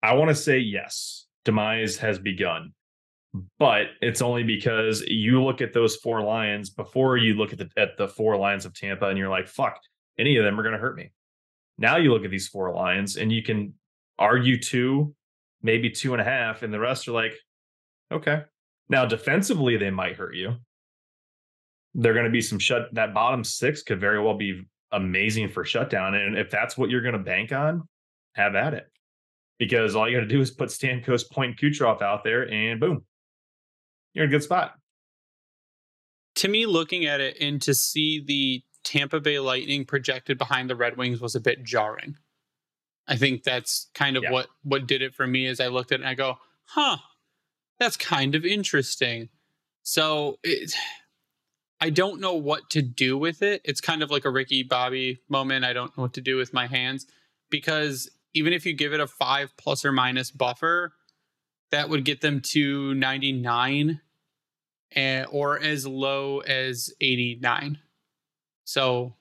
I want to say yes, demise has begun. But it's only because you look at those four lines before you look at the at the four lines of Tampa and you're like, fuck, any of them are going to hurt me. Now you look at these four lines and you can argue two, maybe two and a half, and the rest are like, okay. Now defensively, they might hurt you. They're going to be some shut. That bottom six could very well be amazing for shutdown. And if that's what you're going to bank on, have at it. Because all you got to do is put Stamkos, Point, Kucherov out there and boom. You're in a good spot. To me, looking at it and to see the Tampa Bay Lightning projected behind the Red Wings was a bit jarring. I think that's kind of yeah. what, what did it for me as I looked at it and I go, huh, that's kind of interesting. So it, I don't know what to do with it. It's kind of like a Ricky Bobby moment. I don't know what to do with my hands because even if you give it a five plus or minus buffer, that would get them to ninety-nine and, or as low as eighty-nine. So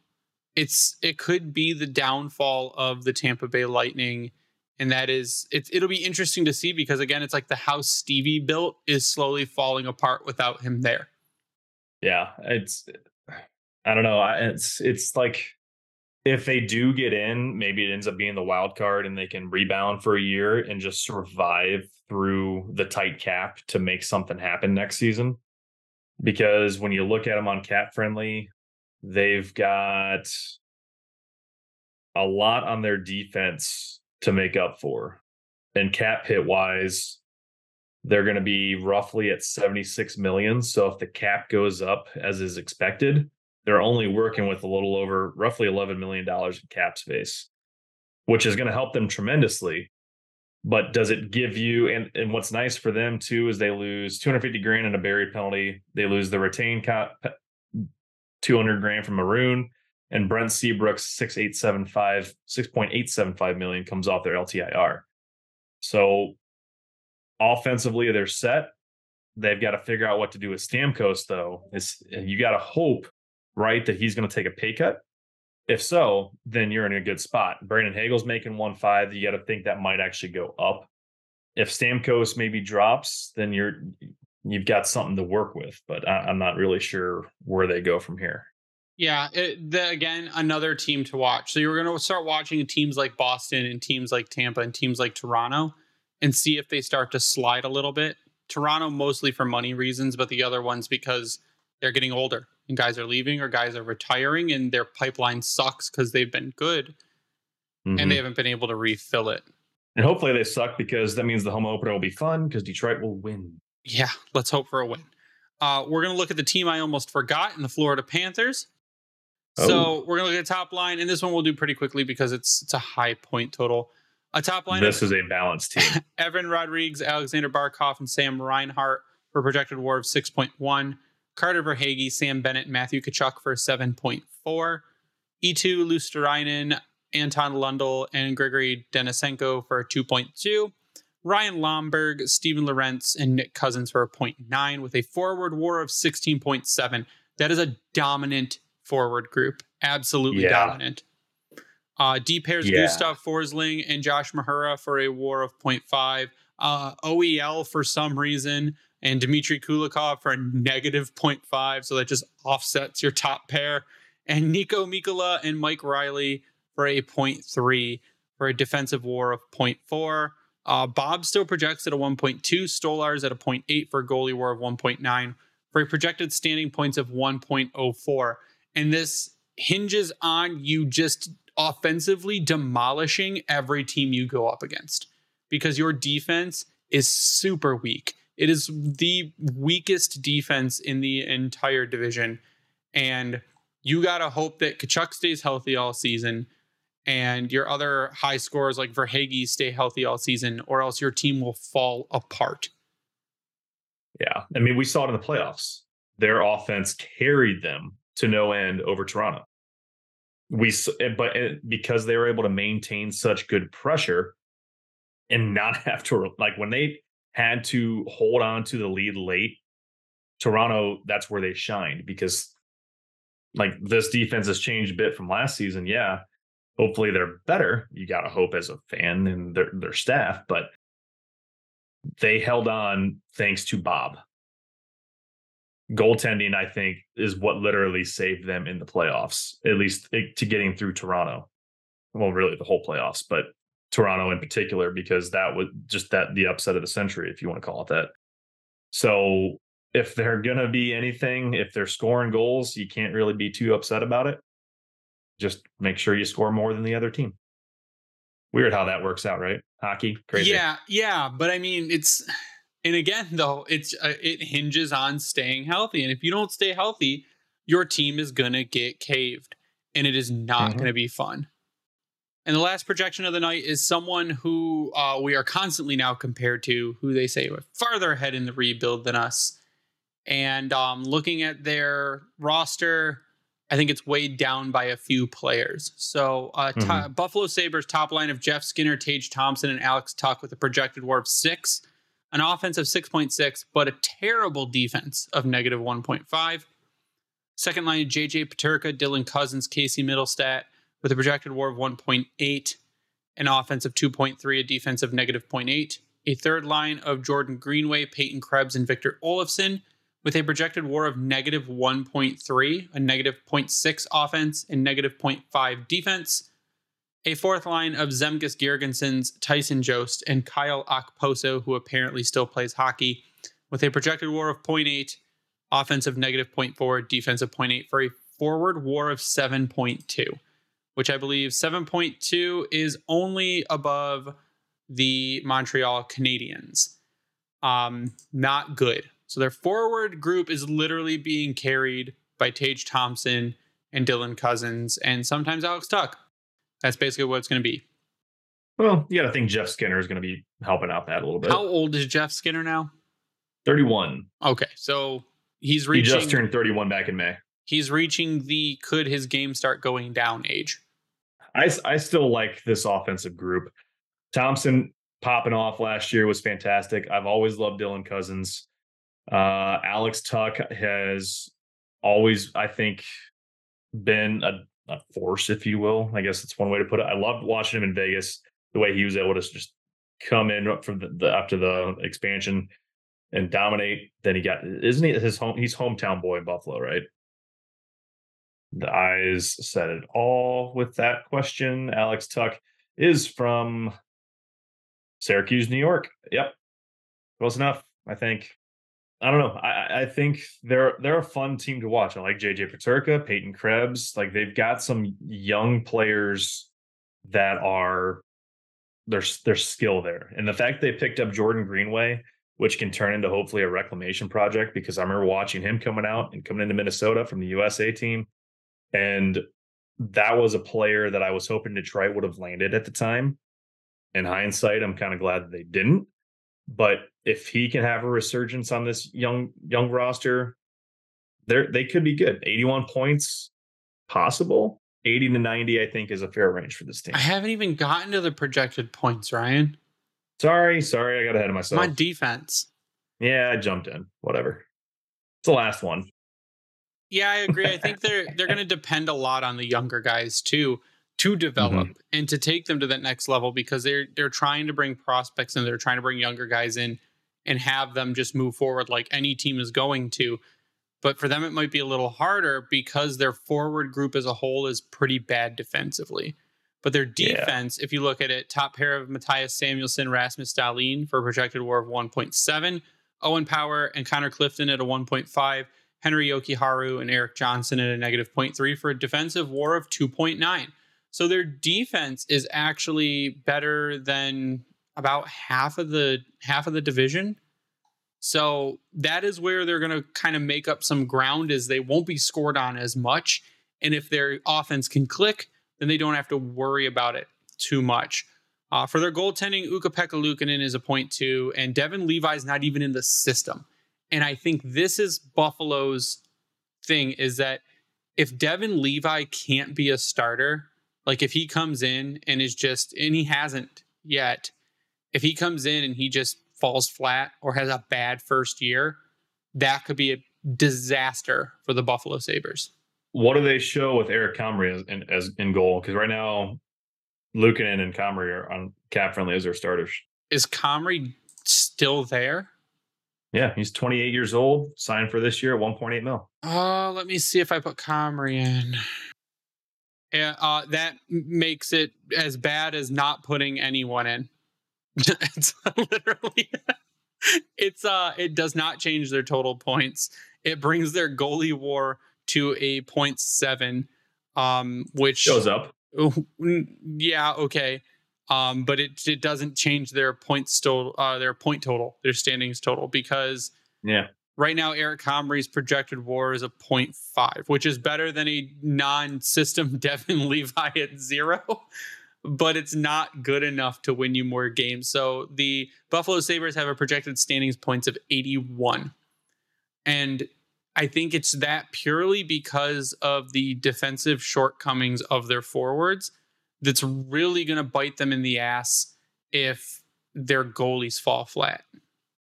it's it could be the downfall of the Tampa Bay Lightning. And that is, it, it'll be interesting to see because, again, it's like the house Stevie built is slowly falling apart without him there. Yeah, it's, I don't know. It's, it's like if they do get in, maybe it ends up being the wild card and they can rebound for a year and just survive through the tight cap to make something happen next season. Because when you look at them on cap friendly, they've got a lot on their defense to make up for. And cap hit wise, they're going to be roughly at seventy-six million. So if the cap goes up as is expected, they're only working with a little over roughly eleven million dollars in cap space, which is going to help them tremendously. But does it give you, and, and what's nice for them too is they lose two hundred fifty grand in a buried penalty. They lose the retained cop, two hundred grand from Maroon, and Brent Seabrook's six point eight seven five six point eight seven five million comes off their L T I R. So offensively, they're set. They've got to figure out what to do with Stamkos, though. It's, you got to hope, right, that he's going to take a pay cut. If so, then you're in a good spot. Brandon Hagel's making one point five. You got to think that might actually go up. If Stamkos maybe drops, then you're you've got something to work with. But I, I'm not really sure where they go from here. Yeah, it, the, again, another team to watch. So you're going to start watching teams like Boston and teams like Tampa and teams like Toronto and see if they start to slide a little bit. Toronto mostly for money reasons, but the other ones because they're getting older and guys are leaving or guys are retiring and their pipeline sucks because they've been good mm-hmm. and they haven't been able to refill it. And hopefully they suck because that means the home opener will be fun because Detroit will win. Yeah, let's hope for a win. Uh, we're going to look at the team I almost forgot in the Florida Panthers. Oh. So we're going to look at the top line, and this one we'll do pretty quickly because it's it's a high point total. A top line. This is a balanced team. Evan Rodrigues, Alexander Barkov, and Sam Reinhart for a projected W A R of six point one. Carter Verhaeghe, Sam Bennett, Matthew Tkachuk for seven point four. E two, Luosterainen, Anton Lundell, and Grigory Denisenko for two point two. Ryan Lomberg, Steven Lorentz, and Nick Cousins for a zero point nine with a forward W A R of sixteen point seven. That is a dominant forward group. Absolutely yeah. dominant. Uh, D pairs yeah. Gustav Forsling and Josh Mahura for a W A R of zero point five. Uh, O E L for some reason and Dmitry Kulikov for a negative zero point five. So that just offsets your top pair. And Nico Mikola and Mike Riley for a zero point three for a defensive W A R of zero point four. Uh, Bob still projects at a one point two. Stolarz at a zero point eight for a goalie W A R of one point nine for a projected standing points of one point oh four. And this hinges on you just offensively demolishing every team you go up against because your defense is super weak. It is the weakest defense in the entire division. And you got to hope that Tkachuk stays healthy all season and your other high scorers like Verhaeghe stay healthy all season, or else your team will fall apart. Yeah. I mean, we saw it in the playoffs. Their offense carried them to no end over Toronto. We, but because they were able to maintain such good pressure and not have to, like when they had to hold on to the lead late, Toronto, that's where they shined because like this defense has changed a bit from last season. Yeah. Hopefully they're better. You got to hope as a fan and their, their staff, but they held on thanks to Bob. Goaltending, I think, is what literally saved them in the playoffs, at least to getting through Toronto. Well, really the whole playoffs, but Toronto in particular, because that was just that the upset of the century, if you want to call it that. So if they're going to be anything, if they're scoring goals, you can't really be too upset about it. Just make sure you score more than the other team. Weird how that works out, right? Hockey, crazy. Yeah, yeah. But I mean, it's... And again, though, it's uh, it hinges on staying healthy. And if you don't stay healthy, your team is going to get caved. And it is not mm-hmm. going to be fun. And the last projection of the night is someone who uh, we are constantly now compared to, who they say are farther ahead in the rebuild than us. And um, looking at their roster, I think it's weighed down by a few players. So uh, mm-hmm. to- Buffalo Sabres top line of Jeff Skinner, Tage Thompson, and Alex Tuck with a projected W A R of six. An offense of six point six, but a terrible defense of negative one point five. Second line, J J Peterka, Dylan Cousins, Casey Middlestat with a projected W A R of one point eight. An offense of two point three, a defense of negative zero point eight. A third line of Jordan Greenway, Peyton Krebs, and Victor Olofsson with a projected W A R of negative one point three, a negative zero point six offense, and negative zero point five defense. A fourth line of Zemgus Girgensons, Tyson Jost, and Kyle Okposo, who apparently still plays hockey, with a projected W A R of zero point eight, offense of negative zero point four, defense of zero point eight, for a forward W A R of seven point two, which I believe seven point two is only above the Montreal Canadiens. Um, not good. So their forward group is literally being carried by Tage Thompson and Dylan Cousins and sometimes Alex Tuck. That's basically what it's going to be. Well, you got to think Jeff Skinner is going to be helping out that a little bit. How old is Jeff Skinner now? thirty-one. Okay, so he's reaching. He just turned thirty-one back in May. He's reaching the could his game start going down age. I, I still like this offensive group. Thompson popping off last year was fantastic. I've always loved Dylan Cousins. Uh, Alex Tuck has always, I think, been a, a force, if you will. I guess it's one way to put it. I loved watching him in Vegas, the way he was able to just come in up from the, the after the expansion and dominate. Then he got, isn't he his home? He's hometown boy in Buffalo, right? The eyes said it all with that question. Alex Tuck is from Syracuse, New York. Yep. Close enough, I think. I don't know. I, I think they're they're a fun team to watch. I like J J Peterka, Peyton Krebs. Like, they've got some young players that are there's there's skill there. And the fact they picked up Jordan Greenway, which can turn into hopefully a reclamation project, because I remember watching him coming out and coming into Minnesota from the U S A team. And that was a player that I was hoping Detroit would have landed at the time. In hindsight, I'm kind of glad that they didn't. But if he can have a resurgence on this young young roster, they're, they could be good. eighty-one points, possible. eighty to ninety, I think, is a fair range for this team. I haven't even gotten to the projected points, Ryan. Sorry, sorry, I got ahead of myself. My defense. Yeah, I jumped in. Whatever. It's the last one. Yeah, I agree. I think they're they're going to depend a lot on the younger guys too to develop mm-hmm. and to take them to that next level, because they're they're trying to bring prospects in, they're trying to bring younger guys in and have them just move forward like any team is going to. But for them, it might be a little harder because their forward group as a whole is pretty bad defensively. But their defense, yeah. if you look at it, top pair of Matthias Samuelsson, Rasmus Dahlin for a projected W A R of one point seven, Owen Power and Connor Clifton at a one point five. Henry Jokiharu and Eric Johnson at a negative zero point three for a defensive W A R of two point nine. So their defense is actually better than about half of the half of the division. So that is where they're going to kind of make up some ground, is they won't be scored on as much. And if their offense can click, then they don't have to worry about it too much. Uh, for their goaltending, Ukko-Pekka Luukkonen is a zero point two, and Devin Levi's not even in the system. And I think this is Buffalo's thing, is that if Devin Levi can't be a starter, like if he comes in and is just, and he hasn't yet, if he comes in and he just falls flat or has a bad first year, that could be a disaster for the Buffalo Sabres. What do they show with Eric Comrie as in, as in goal? Because right now, Luukkonen and Comrie are on cap friendly as their starters. Is Comrie still there? Yeah, he's twenty-eight years old, signed for this year at one point eight mil. Oh, let me see if I put Comrie in. Yeah, uh, that makes it as bad as not putting anyone in. It's literally, it's uh, it does not change their total points. It brings their goalie W A R to a zero point seven, um, which shows up. Yeah, okay. Um, but it it doesn't change their points total, uh, their point total, their standings total, because yeah, right now Eric Comrie's projected W A R is a zero point five, which is better than a non-system Devin Levi at zero, but it's not good enough to win you more games. So the Buffalo Sabres have a projected standings points of eighty-one, and I think it's that purely because of the defensive shortcomings of their forwards. That's really going to bite them in the ass if their goalies fall flat.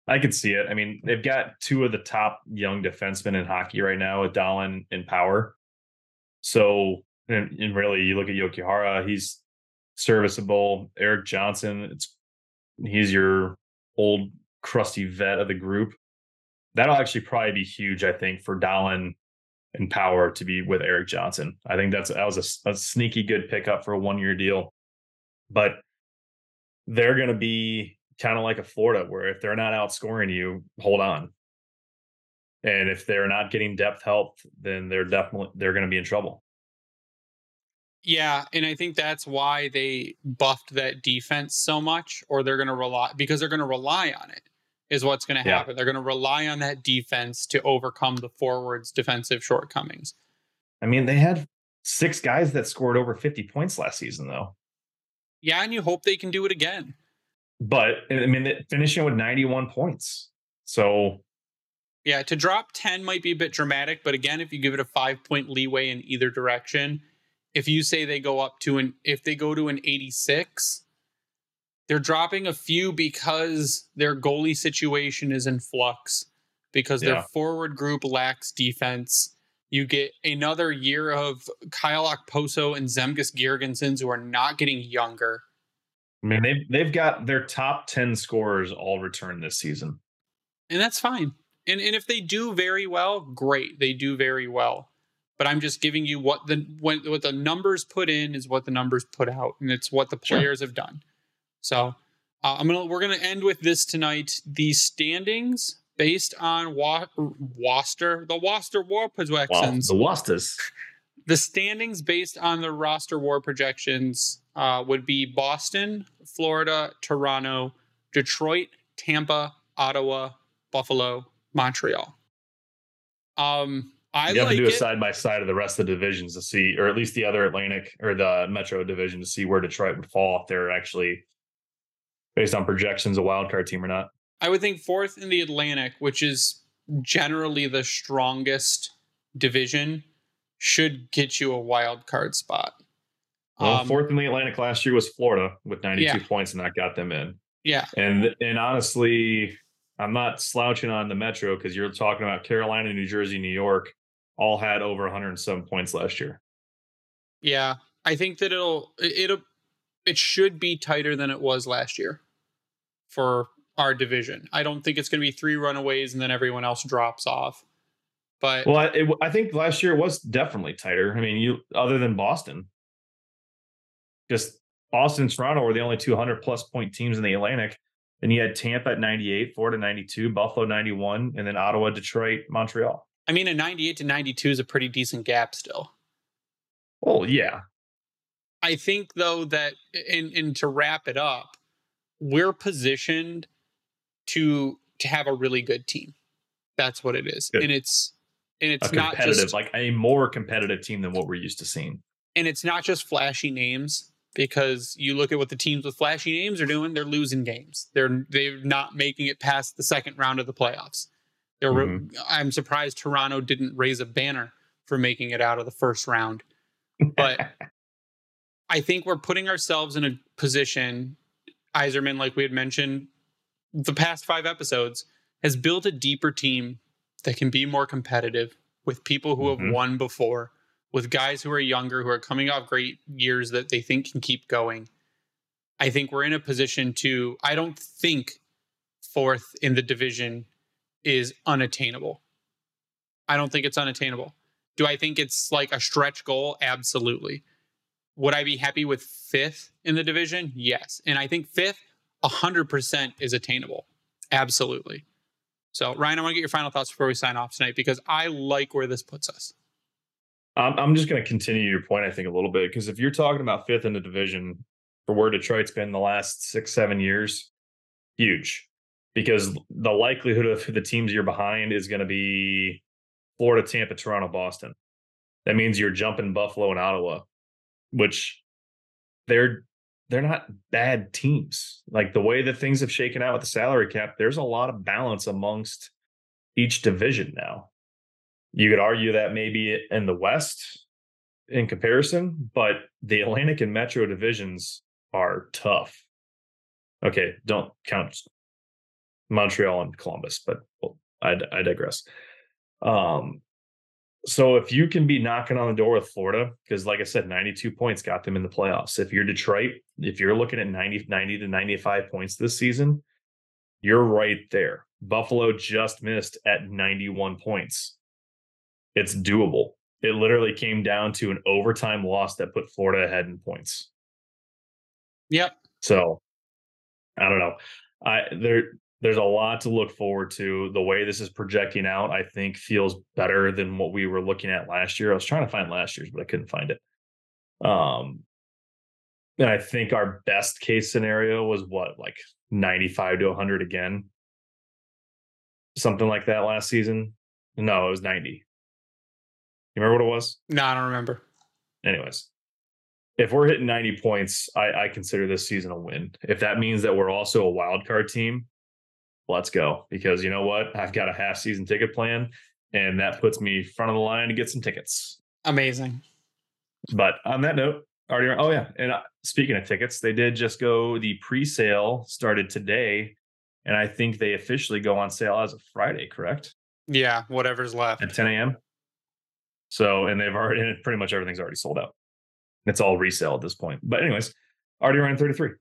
I could see it. I mean, they've got two of the top young defensemen in hockey right now with Dahlin and Power. So, and, and really, you look at Jokiharju, he's serviceable. Eric Johnson, it's he's your old crusty vet of the group. That'll actually probably be huge, I think, for Dahlin and Power to be with Eric Johnson. I think that's that was a, a sneaky good pickup for a one-year deal. But they're going to be kind of like a Florida, where if they're not outscoring you, hold on. And if they're not getting depth help, then they're definitely they're going to be in trouble. Yeah, and I think that's why they buffed that defense so much, or they're going to rely because they're going to rely on it. Is what's going to happen. Yeah. They're going to rely on that defense to overcome the forwards' defensive shortcomings. I mean, they had six guys that scored over fifty points last season, though. yeah, and you hope they can do it again. But I mean, finishing with ninety-one points. So yeah, to drop ten might be a bit dramatic, but again, if you give it a five point leeway in either direction, if you say they go up to an, if they go to an eighty-six, they're dropping a few because their goalie situation is in flux, because yeah. their forward group lacks defense. You get another year of Kyle Okposo and Zemgus Girgensons, who are not getting younger. I mean, they've, they've got their top ten scorers all return this season. And that's fine. And and if they do very well, great. They do very well. But I'm just giving you what the what, what the numbers put in is what the numbers put out. And it's what the players sure. have done. So uh, I'm gonna we're going to end with this tonight. The standings based on Wa- Worcester, the Worcester War projections. Wow, the Worcesters. The standings based on the roster war projections uh, would be Boston, Florida, Toronto, Detroit, Tampa, Ottawa, Buffalo, Montreal. Um, I you have like to do it. a side by side of the rest of the divisions to see, or at least the other Atlantic or the Metro division to see where Detroit would fall if they're actually based on projections a wild card team or not. I would think fourth in the Atlantic, which is generally the strongest division, should get you a wild card spot. Well, um, fourth in the Atlantic last year was Florida with ninety-two yeah. points, and that got them in. Yeah, and and honestly, I'm not slouching on the Metro because you're talking about Carolina, New Jersey, New York, all had over one hundred seven points last year. Yeah, I think that it'll it'll it should be tighter than it was last year for our division. I don't think it's going to be three runaways and then everyone else drops off. But well, I, it, I think last year was definitely tighter. I mean, you other than Boston, just Boston and Toronto were the only two hundred plus point teams in the Atlantic. Then you had Tampa at ninety-eight, Florida ninety-two, Buffalo ninety-one, and then Ottawa, Detroit, Montreal. I mean, a ninety-eight to ninety-two is a pretty decent gap still. Oh, yeah. I think, though, that, and, and to wrap it up, we're positioned to to have a really good team. That's what it is. Good. And it's and it's a not just like a more competitive team than what we're used to seeing. And it's not just flashy names. Because you look at what the teams with flashy names are doing, they're losing games. They're they're not making it past the second round of the playoffs. They're, mm-hmm. I'm surprised Toronto didn't raise a banner for making it out of the first round. But I think we're putting ourselves in a position, Iserman, like we had mentioned, the past five episodes, has built a deeper team that can be more competitive with people who mm-hmm. have won before, with guys who are younger, who are coming off great years that they think can keep going. I think we're in a position to, I don't think fourth in the division is unattainable. I don't think it's unattainable. Do I think it's like a stretch goal? Absolutely. Would I be happy with fifth in the division? Yes. And I think fifth, one hundred percent is attainable. Absolutely. So, Ryan, I want to get your final thoughts before we sign off tonight, because I like where this puts us. I'm just going to continue your point, I think, a little bit, because if you're talking about fifth in the division for where Detroit's been the last six, seven years, huge, because the likelihood of the teams you're behind is going to be Florida, Tampa, Toronto, Boston. That means you're jumping Buffalo and Ottawa, which they're they're not bad teams. Like the way that things have shaken out with the salary cap, there's a lot of balance amongst each division now. You could argue that maybe in the West in comparison, but the Atlantic and Metro divisions are tough. Okay, don't count Montreal and Columbus, but I, I digress. Um, so if you can be knocking on the door with Florida, because like I said, ninety-two points got them in the playoffs. If you're Detroit, if you're looking at ninety, ninety to ninety-five points this season, you're right there. Buffalo just missed at ninety-one points. It's doable. It literally came down to an overtime loss that put Florida ahead in points. Yep. So I don't know. I there there's a lot to look forward to. The way this is projecting out, I think, feels better than what we were looking at last year. I was trying to find last year's, but I couldn't find it. Um, and I think our best case scenario was what, like ninety-five to one hundred again, something like that last season. No, it was ninety. You remember what it was? No, I don't remember. Anyways, if we're hitting ninety points, I, I consider this season a win. If that means that we're also a wild card team, let's go. Because you know what? I've got a half season ticket plan, and that puts me front of the line to get some tickets. Amazing. But on that note, already. Oh, yeah. And speaking of tickets, they did just go. The pre-sale started today, and I think they officially go on sale as of Friday, correct? Yeah, whatever's left. At ten a.m. So, and they've already, and pretty much everything's already sold out. It's all resale at this point. But anyways, already around thirty-three.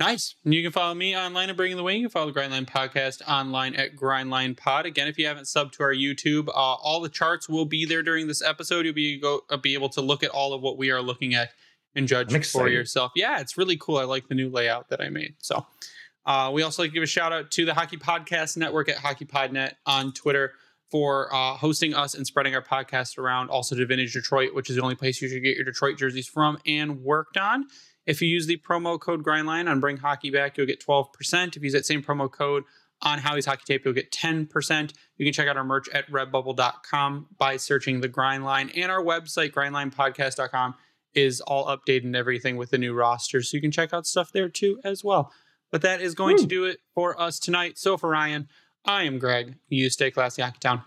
Nice. And you can follow me online at Bringing the Wing. You can follow the Grindline Podcast online at Grindline Pod. Again, if you haven't subbed to our YouTube, uh, all the charts will be there during this episode. You'll be go uh, be able to look at all of what we are looking at and judge for yourself. Yeah, it's really cool. I like the new layout that I made. So uh, we also like to give a shout out to the Hockey Podcast Network at HockeyPodNet on Twitter for uh, hosting us and spreading our podcast around. Also to Vintage Detroit, which is the only place you should get your Detroit jerseys from and worked on. If you use the promo code Grindline on Bring Hockey Back, you'll get twelve percent. If you use that same promo code on Howie's Hockey Tape, you'll get ten percent. You can check out our merch at redbubble dot com by searching the Grindline. And our website, grindline podcast dot com, is all updated and everything with the new roster. So you can check out stuff there too as well. But that is going Woo. to do it for us tonight. So for Ryan, I am Greg. You stay classy, Hockey Town.